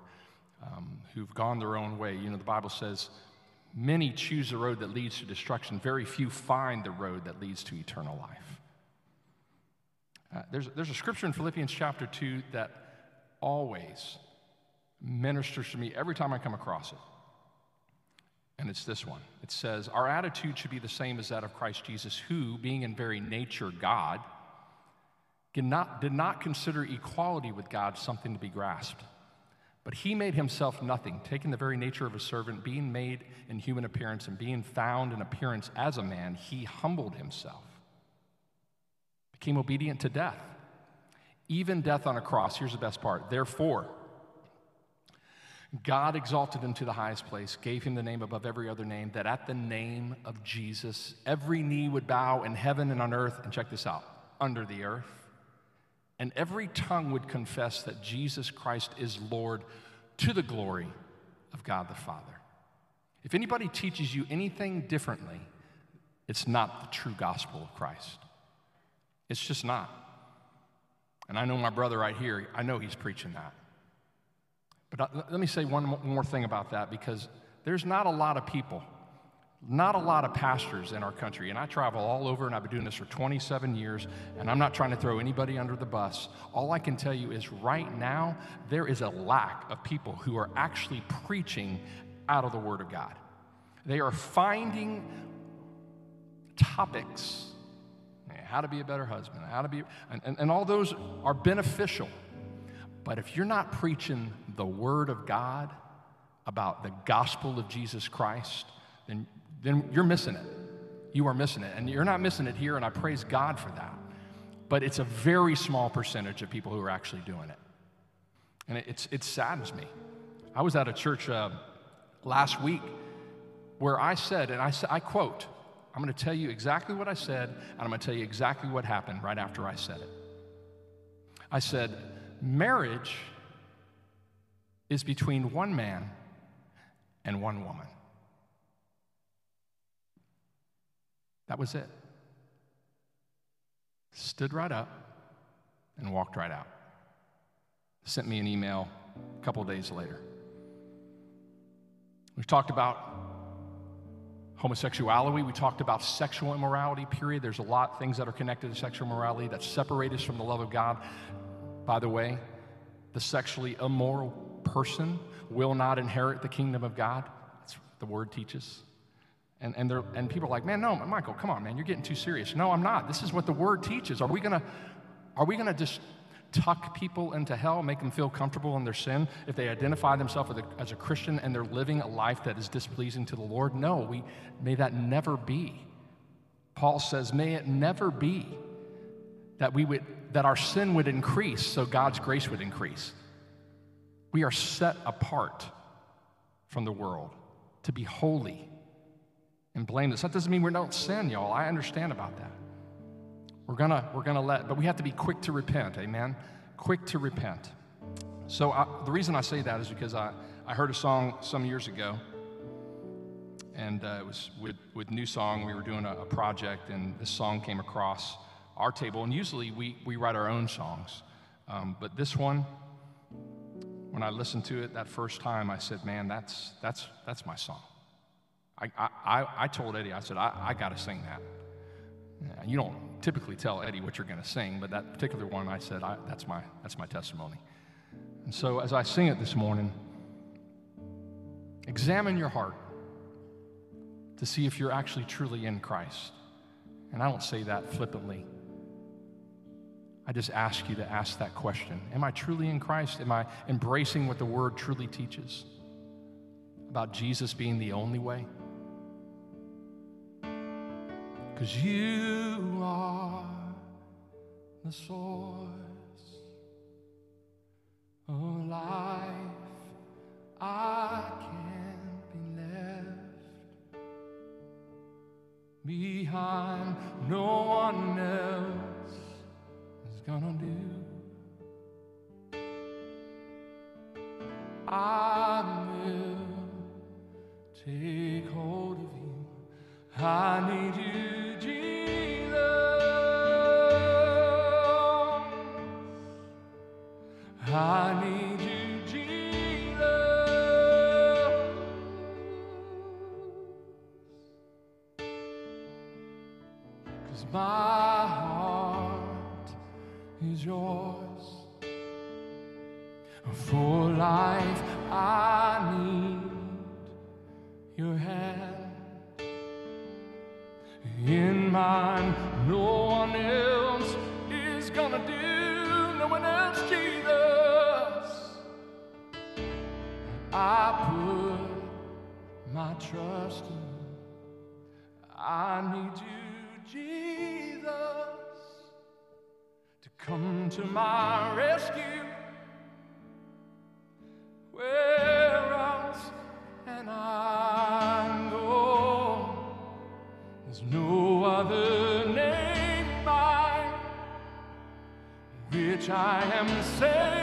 um, who've gone their own way. You know, the Bible says, many choose the road that leads to destruction. Very few find the road that leads to eternal life. Uh, there's, there's a scripture in Philippians chapter two that always ministers to me every time I come across it. And it's this one. It says, our attitude should be the same as that of Christ Jesus, who, being in very nature God, did not, did not consider equality with God something to be grasped. But he made himself nothing, taking the very nature of a servant, being made in human appearance, and being found in appearance as a man, he humbled himself, became obedient to death, even death on a cross. Here's the best part. Therefore, God exalted him to the highest place, gave him the name above every other name, that at the name of Jesus, every knee would bow in heaven and on earth, and check this out, under the earth, and every tongue would confess that Jesus Christ is Lord, to the glory of God the Father. If anybody teaches you anything differently, it's not the true gospel of Christ. It's just not. And I know my brother right here, I know he's preaching that. But let me say one more thing about that, because there's not a lot of people, not a lot of pastors in our country, and I travel all over, and I've been doing this for twenty-seven years, and I'm not trying to throw anybody under the bus. All I can tell you is right now, there is a lack of people who are actually preaching out of the Word of God. They are finding topics, how to be a better husband, how to be, and, and, and all those are beneficial. But if you're not preaching the Word of God about the gospel of Jesus Christ, then, then you're missing it. You are missing it. And you're not missing it here, and I praise God for that. But it's a very small percentage of people who are actually doing it. And it, it's, it saddens me. I was at a church uh, last week where I said, and I, I quote, I'm going to tell you exactly what I said, and I'm going to tell you exactly what happened right after I said it. I said, marriage is between one man and one woman. That was it. Stood right up and walked right out. Sent me an email a couple days later. We talked about homosexuality. We talked about sexual immorality, period. There's a lot of things that are connected to sexual immorality that separate us from the love of God. By the way, the sexually immoral person will not inherit the kingdom of God. That's what the Word teaches. And, and, and people are like, man, no, Michael, come on, man, you're getting too serious. No, I'm not. This is what the Word teaches. Are we gonna, are we gonna just tuck people into hell, make them feel comfortable in their sin if they identify themselves as a, as a Christian and they're living a life that is displeasing to the Lord? No, we, may that never be. Paul says, may it never be that we would, that our sin would increase so God's grace would increase. We are set apart from the world to be holy and blameless. That doesn't mean we don't sin, y'all. I understand about that. We're gonna, we're gonna let, but we have to be quick to repent, amen? Quick to repent. So I, the reason I say that is because I, I heard a song some years ago, and uh, it was with, with New Song. We were doing a, a project, and this song came across our table, and usually we, we write our own songs. Um, but this one, when I listened to it that first time, I said, man, that's, that's, that's my song. I, I, I told Eddie, I said, I, I gotta sing that. You don't typically tell Eddie what you're going to sing, but that particular one, I said, I, that's my that's my testimony. And so as I sing it this morning, examine your heart to see if you're actually truly in Christ. And I don't say that flippantly. I just ask you to ask that question. Am I truly in Christ? Am I embracing what the Word truly teaches about Jesus being the only way? Because you are the source of life. I can't be left behind. No one else is gonna do. I will take hold of you. I need you. I need you, Jesus. Cause my heart is yours. For life I need your hand. In mine no one else is gonna do, no one else, Jesus. I put my trust in, I need you, Jesus, to come to my rescue. Where else can I go? There's no other name by which I am saved.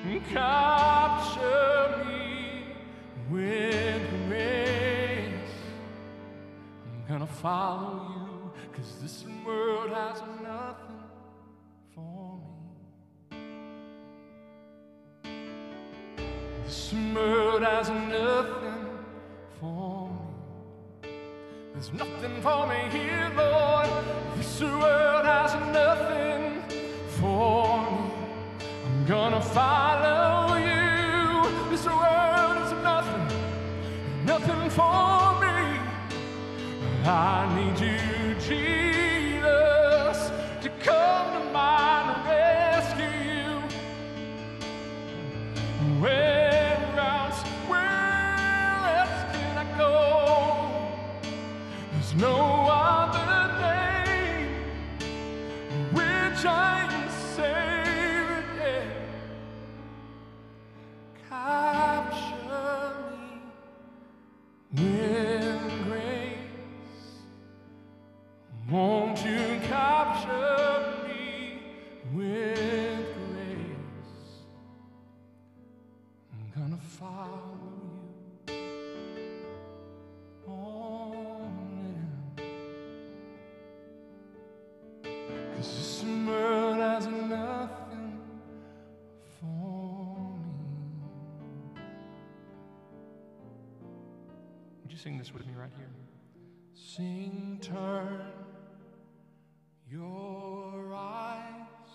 And capture me with grace. I'm gonna follow you, cause this world has nothing for me. This world has nothing for me. There's nothing for me here, Lord. This world has nothing for me. I'm gonna follow you. This world is nothing, nothing for me. I need you, Jesus, to come to mine and rescue. Where no other name which I am saved, yeah. Capture me with grace. Won't you capture me with grace? I'm gonna follow you. Oh, this world has nothing for me. Would you sing this with me right here? Sing, turn your eyes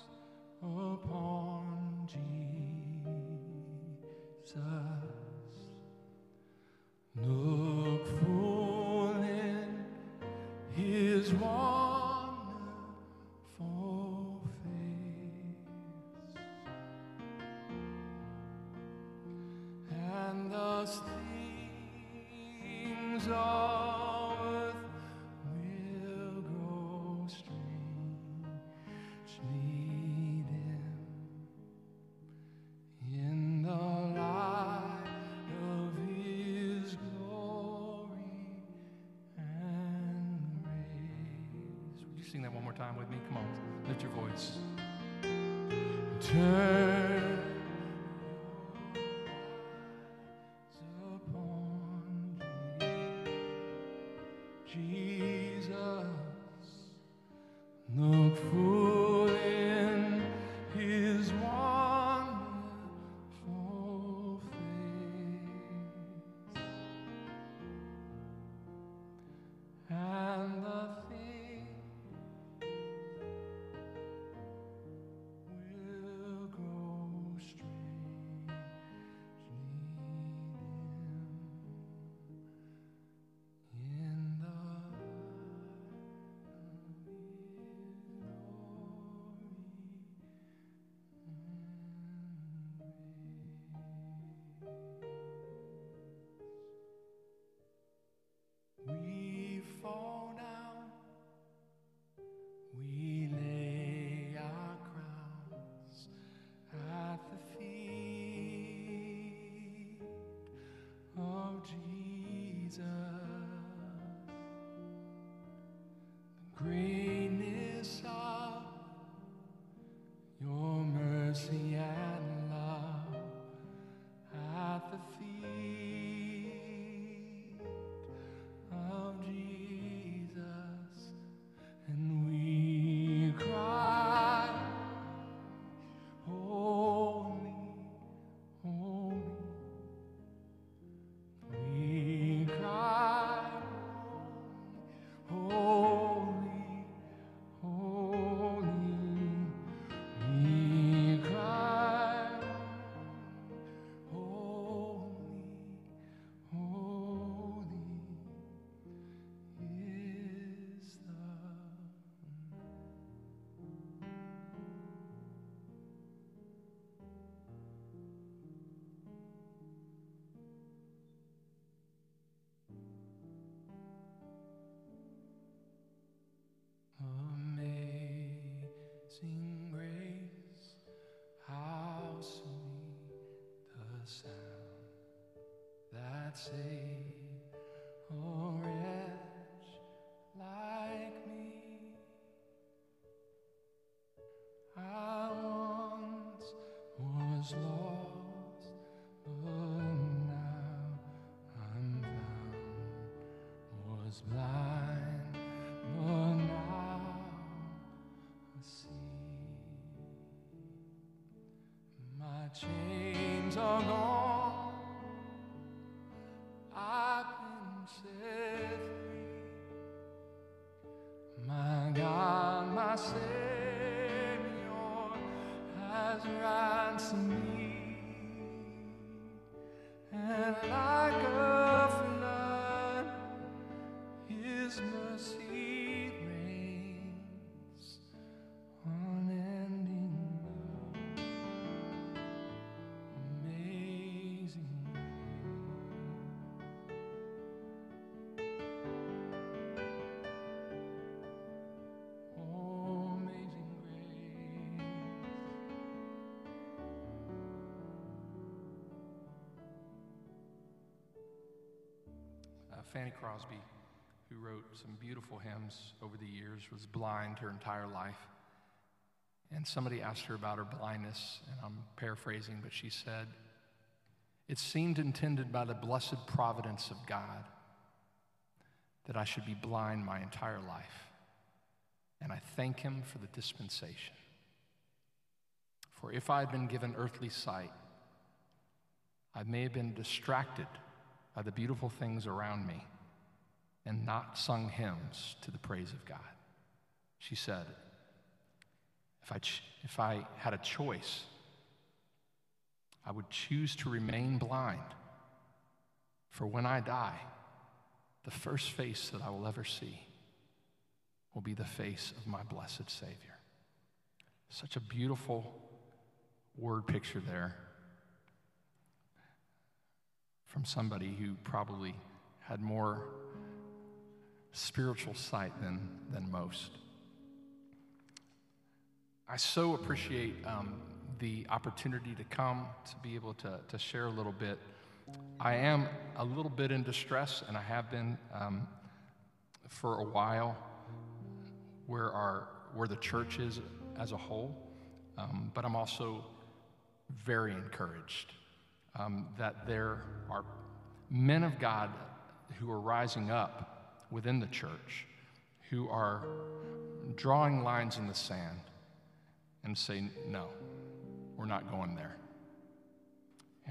upon Jesus. Look full in his wall. Things of earth will grow strangely dim in the light of his glory and grace. Would you sing that one more time with me? Come on, lift your voice. Turn. Will go not say, oh, wretch like me, I once was lost, but now I'm found, was blind, but now I see, my chains are gone. Set free, my God, my Savior has ransomed me, and like a flood, His mercy reigns, unending love, amazing. Fanny Crosby, who wrote some beautiful hymns over the years, was blind her entire life. And somebody asked her about her blindness, and I'm paraphrasing, but she said, "It seemed intended by the blessed providence of God that I should be blind my entire life. And I thank Him for the dispensation. For if I had been given earthly sight, I may have been distracted by the beautiful things around me and not sung hymns to the praise of God." She said, if I, ch- if I had a choice, I would choose to remain blind, for when I die, the first face that I will ever see will be the face of my blessed Savior. Such a beautiful word picture there from somebody who probably had more spiritual sight than, than most. I so appreciate um, the opportunity to come, to be able to, to share a little bit. I am a little bit in distress, and I have been um, for a while, where, our, where the church is as a whole, um, but I'm also very encouraged. Um, that there are men of God who are rising up within the church, who are drawing lines in the sand and say, no, we're not going there.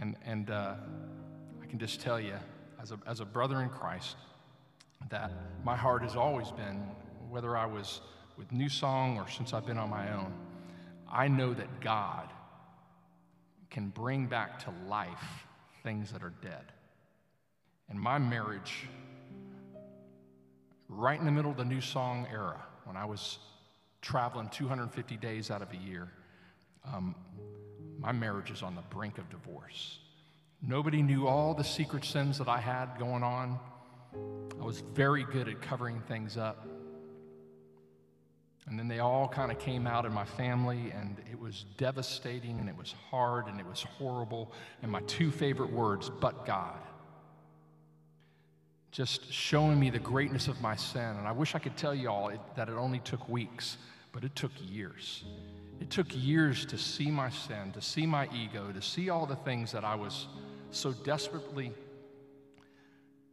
And and uh, I can just tell you, as a, as a brother in Christ, that my heart has always been, whether I was with New Song or since I've been on my own, I know that God can bring back to life things that are dead. And my marriage, right in the middle of the New Song era, when I was traveling two hundred fifty days out of a year, um, my marriage is on the brink of divorce. Nobody knew all the secret sins that I had going on. I was very good at covering things up. And then they all kind of came out in my family, and it was devastating, and it was hard, and it was horrible. And my two favorite words, but God, just showing me the greatness of my sin. And I wish I could tell you all that it only took weeks, but it took years. It took years to see my sin, to see my ego, to see all the things that I was so desperately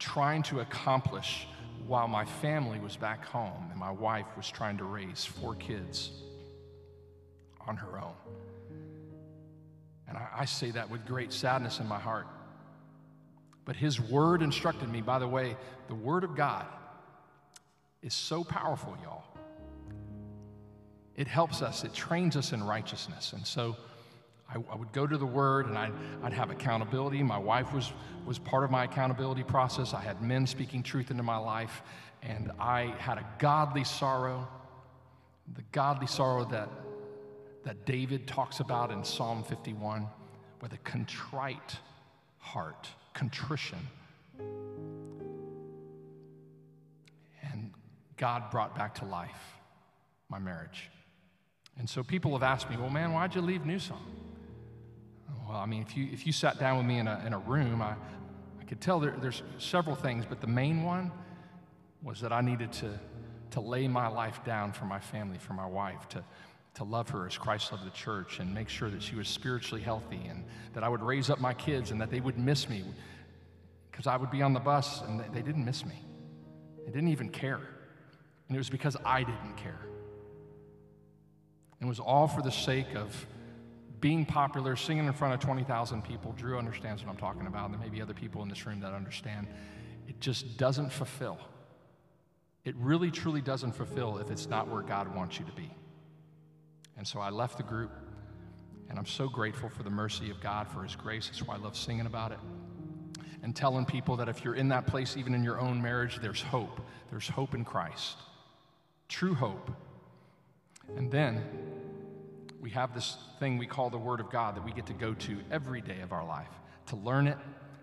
trying to accomplish while my family was back home and my wife was trying to raise four kids on her own. And I, I say that with great sadness in my heart. But His word instructed me, by the way, the word of God is so powerful, y'all. It helps us, it trains us in righteousness. And so I, I would go to the Word, and I'd, I'd have accountability. My wife was, was part of my accountability process. I had men speaking truth into my life, and I had a godly sorrow, the godly sorrow that, that David talks about in Psalm fifty-one, with a contrite heart, contrition. And God brought back to life my marriage. And so people have asked me, well, man, why'd you leave New Song? Well, I mean, if you if you sat down with me in a in a room, I, I could tell there, there's several things, but the main one was that I needed to, to lay my life down for my family, for my wife, to, to love her as Christ loved the church and make sure that she was spiritually healthy and that I would raise up my kids and that they would miss me because I would be on the bus and they didn't miss me. They didn't even care. And it was because I didn't care. It was all for the sake of being popular, singing in front of twenty thousand people. Drew understands what I'm talking about. There may be other people in this room that understand. It just doesn't fulfill. It really, truly doesn't fulfill if it's not where God wants you to be. And so I left the group, and I'm so grateful for the mercy of God, for his grace. That's why I love singing about it. And telling people that if you're in that place, even in your own marriage, there's hope. There's hope in Christ. True hope. And then we have this thing we call the Word of God that we get to go to every day of our life, to learn it,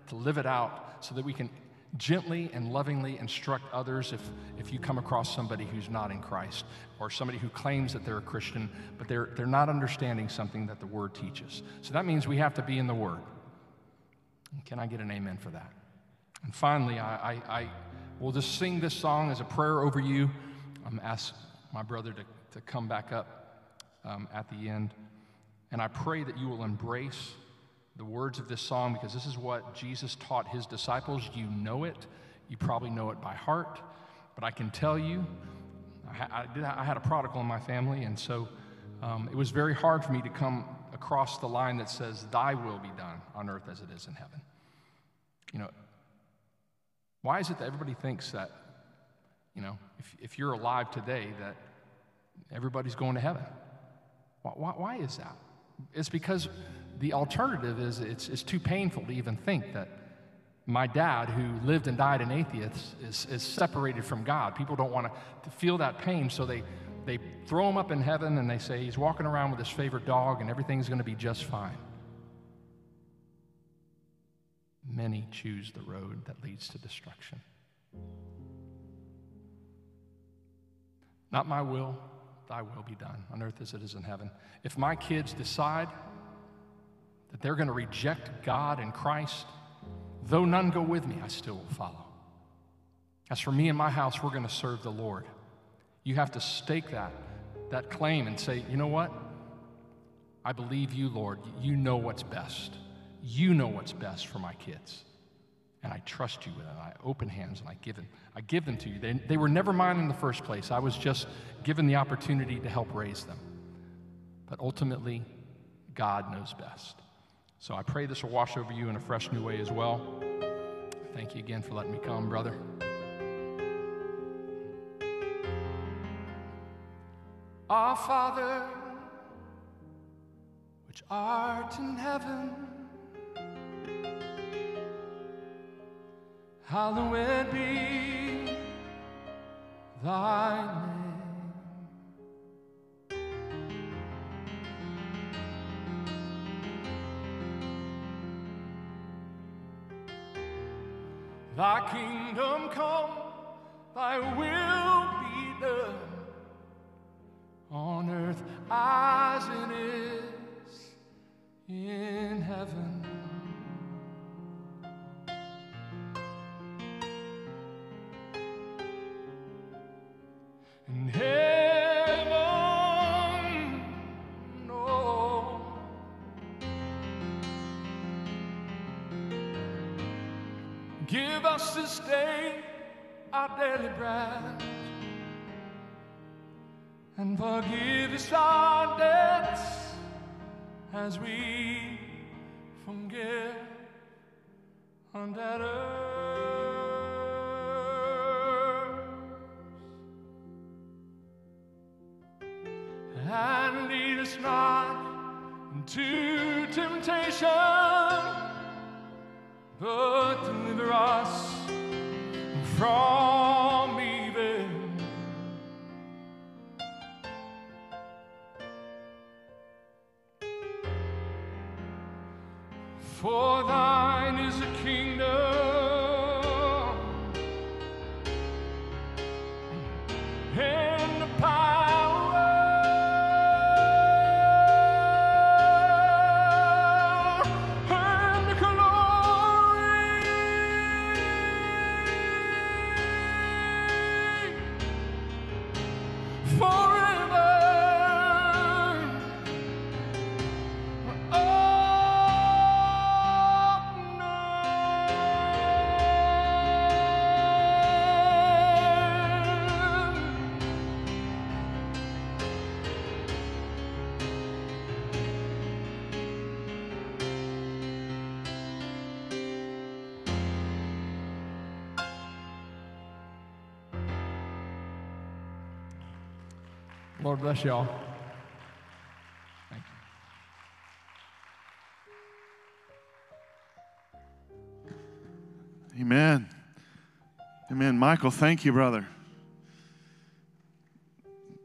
to live it out, so that we can gently and lovingly instruct others if, if you come across somebody who's not in Christ, or somebody who claims that they're a Christian, but they're, they're not understanding something that the Word teaches. So that means we have to be in the Word. Can I get an amen for that? And finally, I, I, I will just sing this song as a prayer over you. I'm asking my brother to, to come back up um, at the end. And I pray that you will embrace the words of this song, because this is what Jesus taught his disciples. You know it. You probably know it by heart. But I can tell you, I, I, did, I had a prodigal in my family, and so um, it was very hard for me to come across the line that says, thy will be done on earth as it is in heaven. You know, why is it that everybody thinks that, you know, if, if you're alive today, that everybody's going to heaven? Why, why, why is that? It's because the alternative is it's, it's too painful to even think that my dad, who lived and died an atheist, is, is separated from God. People don't want to feel that pain, so they They throw him up in heaven and they say he's walking around with his favorite dog and everything's going to be just fine. Many choose the road that leads to destruction. Not my will, thy will be done on earth as it is in heaven. If my kids decide that they're going to reject God and Christ, though none go with me, I still will follow. As for me and my house, we're going to serve the Lord. You have to stake that, that claim and say, you know what? I believe you, Lord. You know what's best. You know what's best for my kids. And I trust you with it. I open hands and I give them, I give them to you. They, they were never mine in the first place. I was just given the opportunity to help raise them. But ultimately, God knows best. So I pray this will wash over you in a fresh new way as well. Thank you again for letting me come, brother. Our Father, which art in heaven, hallowed be thy name. Thy kingdom come, thy will be done, on earth as it is in heaven. And heaven, oh, give us this day our daily bread, and forgive us our debts as we forgive our debtors. And lead us not into temptation, but deliver us from evil. For thine is the kingdom and the power and the glory Lord bless y'all. Thank you. Amen. Amen. Michael, thank you, brother.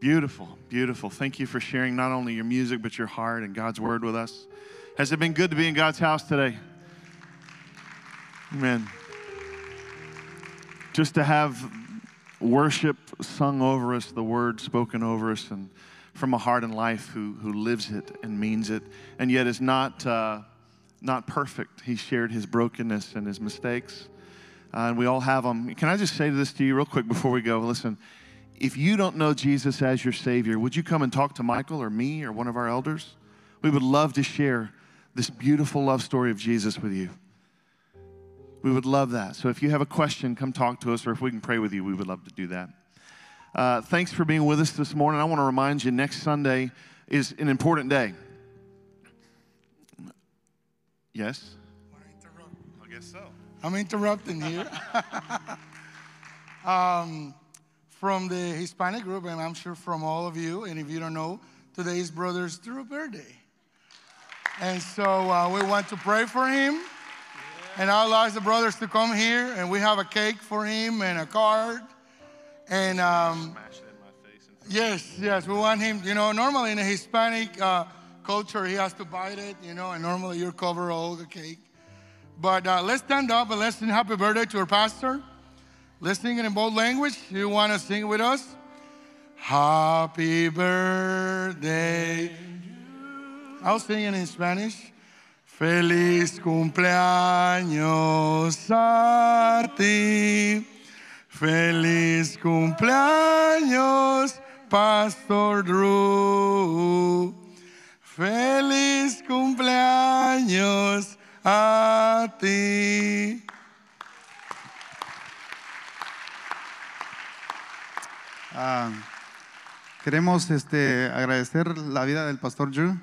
Beautiful, beautiful. Thank you for sharing not only your music, but your heart and God's word with us. Has it been good to be in God's house today? Amen. Just to have worship sung over us, the word spoken over us, and from a heart and life who, who lives it and means it, and yet is not, uh, not perfect. He shared his brokenness and his mistakes, uh, and we all have them. Can I just say this to you real quick before we go? Listen, if you don't know Jesus as your Savior, would you come and talk to Michael or me or one of our elders? We would love to share this beautiful love story of Jesus with you. We would love that. So if you have a question, come talk to us, or if we can pray with you, we would love to do that. Uh, thanks for being with us this morning. I want to remind you, next Sunday is an important day. Yes? I guess so. I'm interrupting here. um, from the Hispanic group, and I'm sure from all of you, and if you don't know, today's brother's Drew's birthday. And so uh, we want to pray for him. And I allows the brothers to come here, and we have a cake for him and a card. And um, smash it in my face. Yes, yes, we want him. You know, normally in a Hispanic uh, culture, he has to bite it, you know, and normally you cover all the cake. But uh, let's stand up and let's sing happy birthday to our pastor. Let's sing it in both language. You want to sing with us? Happy birthday. I'll sing it in Spanish. Feliz cumpleaños a ti, feliz cumpleaños, Pastor Drew. Feliz cumpleaños a ti. Ah, queremos este, agradecer la vida del Pastor Drew.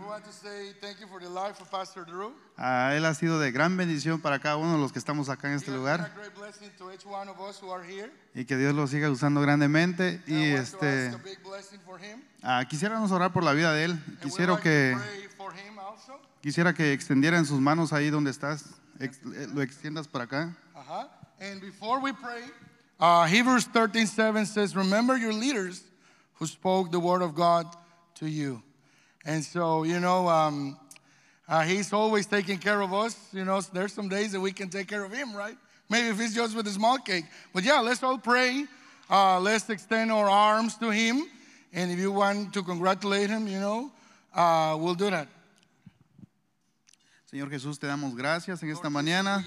Uh, él ha sido de gran bendición para cada uno de los que estamos acá en este lugar, y que Dios lo siga usando grandemente. Y este, uh, quisiéramos orar por la vida de él. Quisiera que, quisiera que extendieran sus manos ahí donde estás, ex, lo extiendas para acá. And before we pray, uh, Hebrews thirteen seven says, remember your leaders who spoke the word of God to you. And so, you know, um, uh, he's always taking care of us. You know, there's some days that we can take care of him, right? Maybe if it's just with a small cake. But yeah, let's all pray. Uh, let's extend our arms to him. And if you want to congratulate him, you know, uh, we'll do that. Señor Jesús, te damos gracias en esta mañana.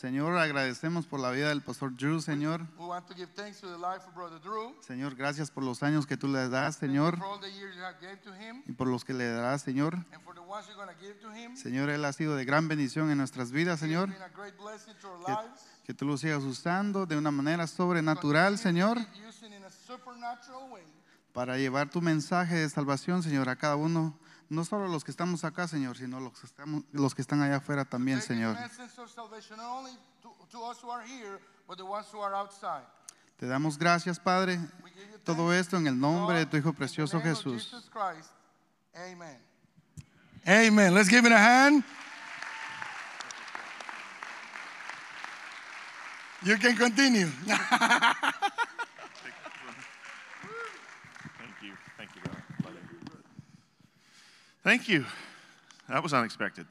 Señor, agradecemos por la vida del Pastor Drew, Señor. Señor, gracias por los años que tú le das, Señor, y por los que le darás, Señor. Señor, él ha sido de gran bendición en nuestras vidas, Señor. Que, que tú lo sigas usando de una manera sobrenatural, Señor, para llevar tu mensaje de salvación, Señor, a cada uno. No solo los que estamos acá, Señor, sino los que, estamos, los que están allá afuera también, Señor. Te damos gracias, Padre, todo esto en el nombre de tu Hijo precioso Jesús. Amen. Amen. Let's give it a hand. You can continue. Thank you. That was unexpected.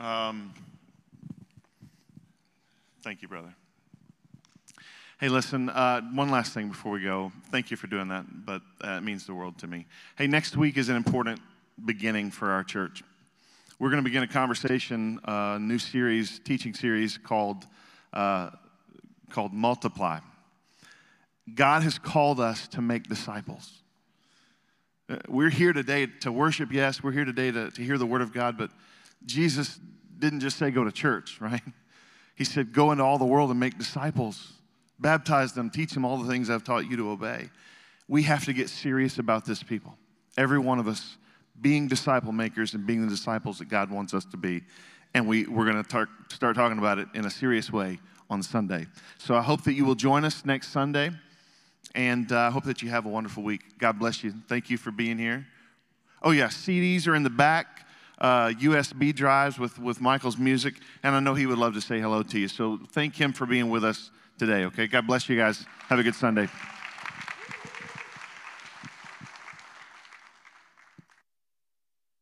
Um, thank you, brother. Hey, listen, uh, one last thing before we go. Thank you for doing that, but uh, it means the world to me. Hey, next week is an important beginning for our church. We're going to begin a conversation, a uh, new series, teaching series called, uh, called Multiply. God has called us to make disciples. We're here today to worship, yes. We're here today to, to hear the word of God, but Jesus didn't just say go to church, right? He said go into all the world and make disciples. Baptize them, teach them all the things I've taught you to obey. We have to get serious about this, people. Every one of us being disciple makers and being the disciples that God wants us to be. And we, we're going to tar- start talking about it in a serious way on Sunday. So I hope that you will join us next Sunday. And I uh, hope that you have a wonderful week. God bless you. Thank you for being here. Oh, yeah, C Ds are in the back, uh, U S B drives with, with Michael's music. And I know he would love to say hello to you. So thank him for being with us today, okay? God bless you guys. Have a good Sunday.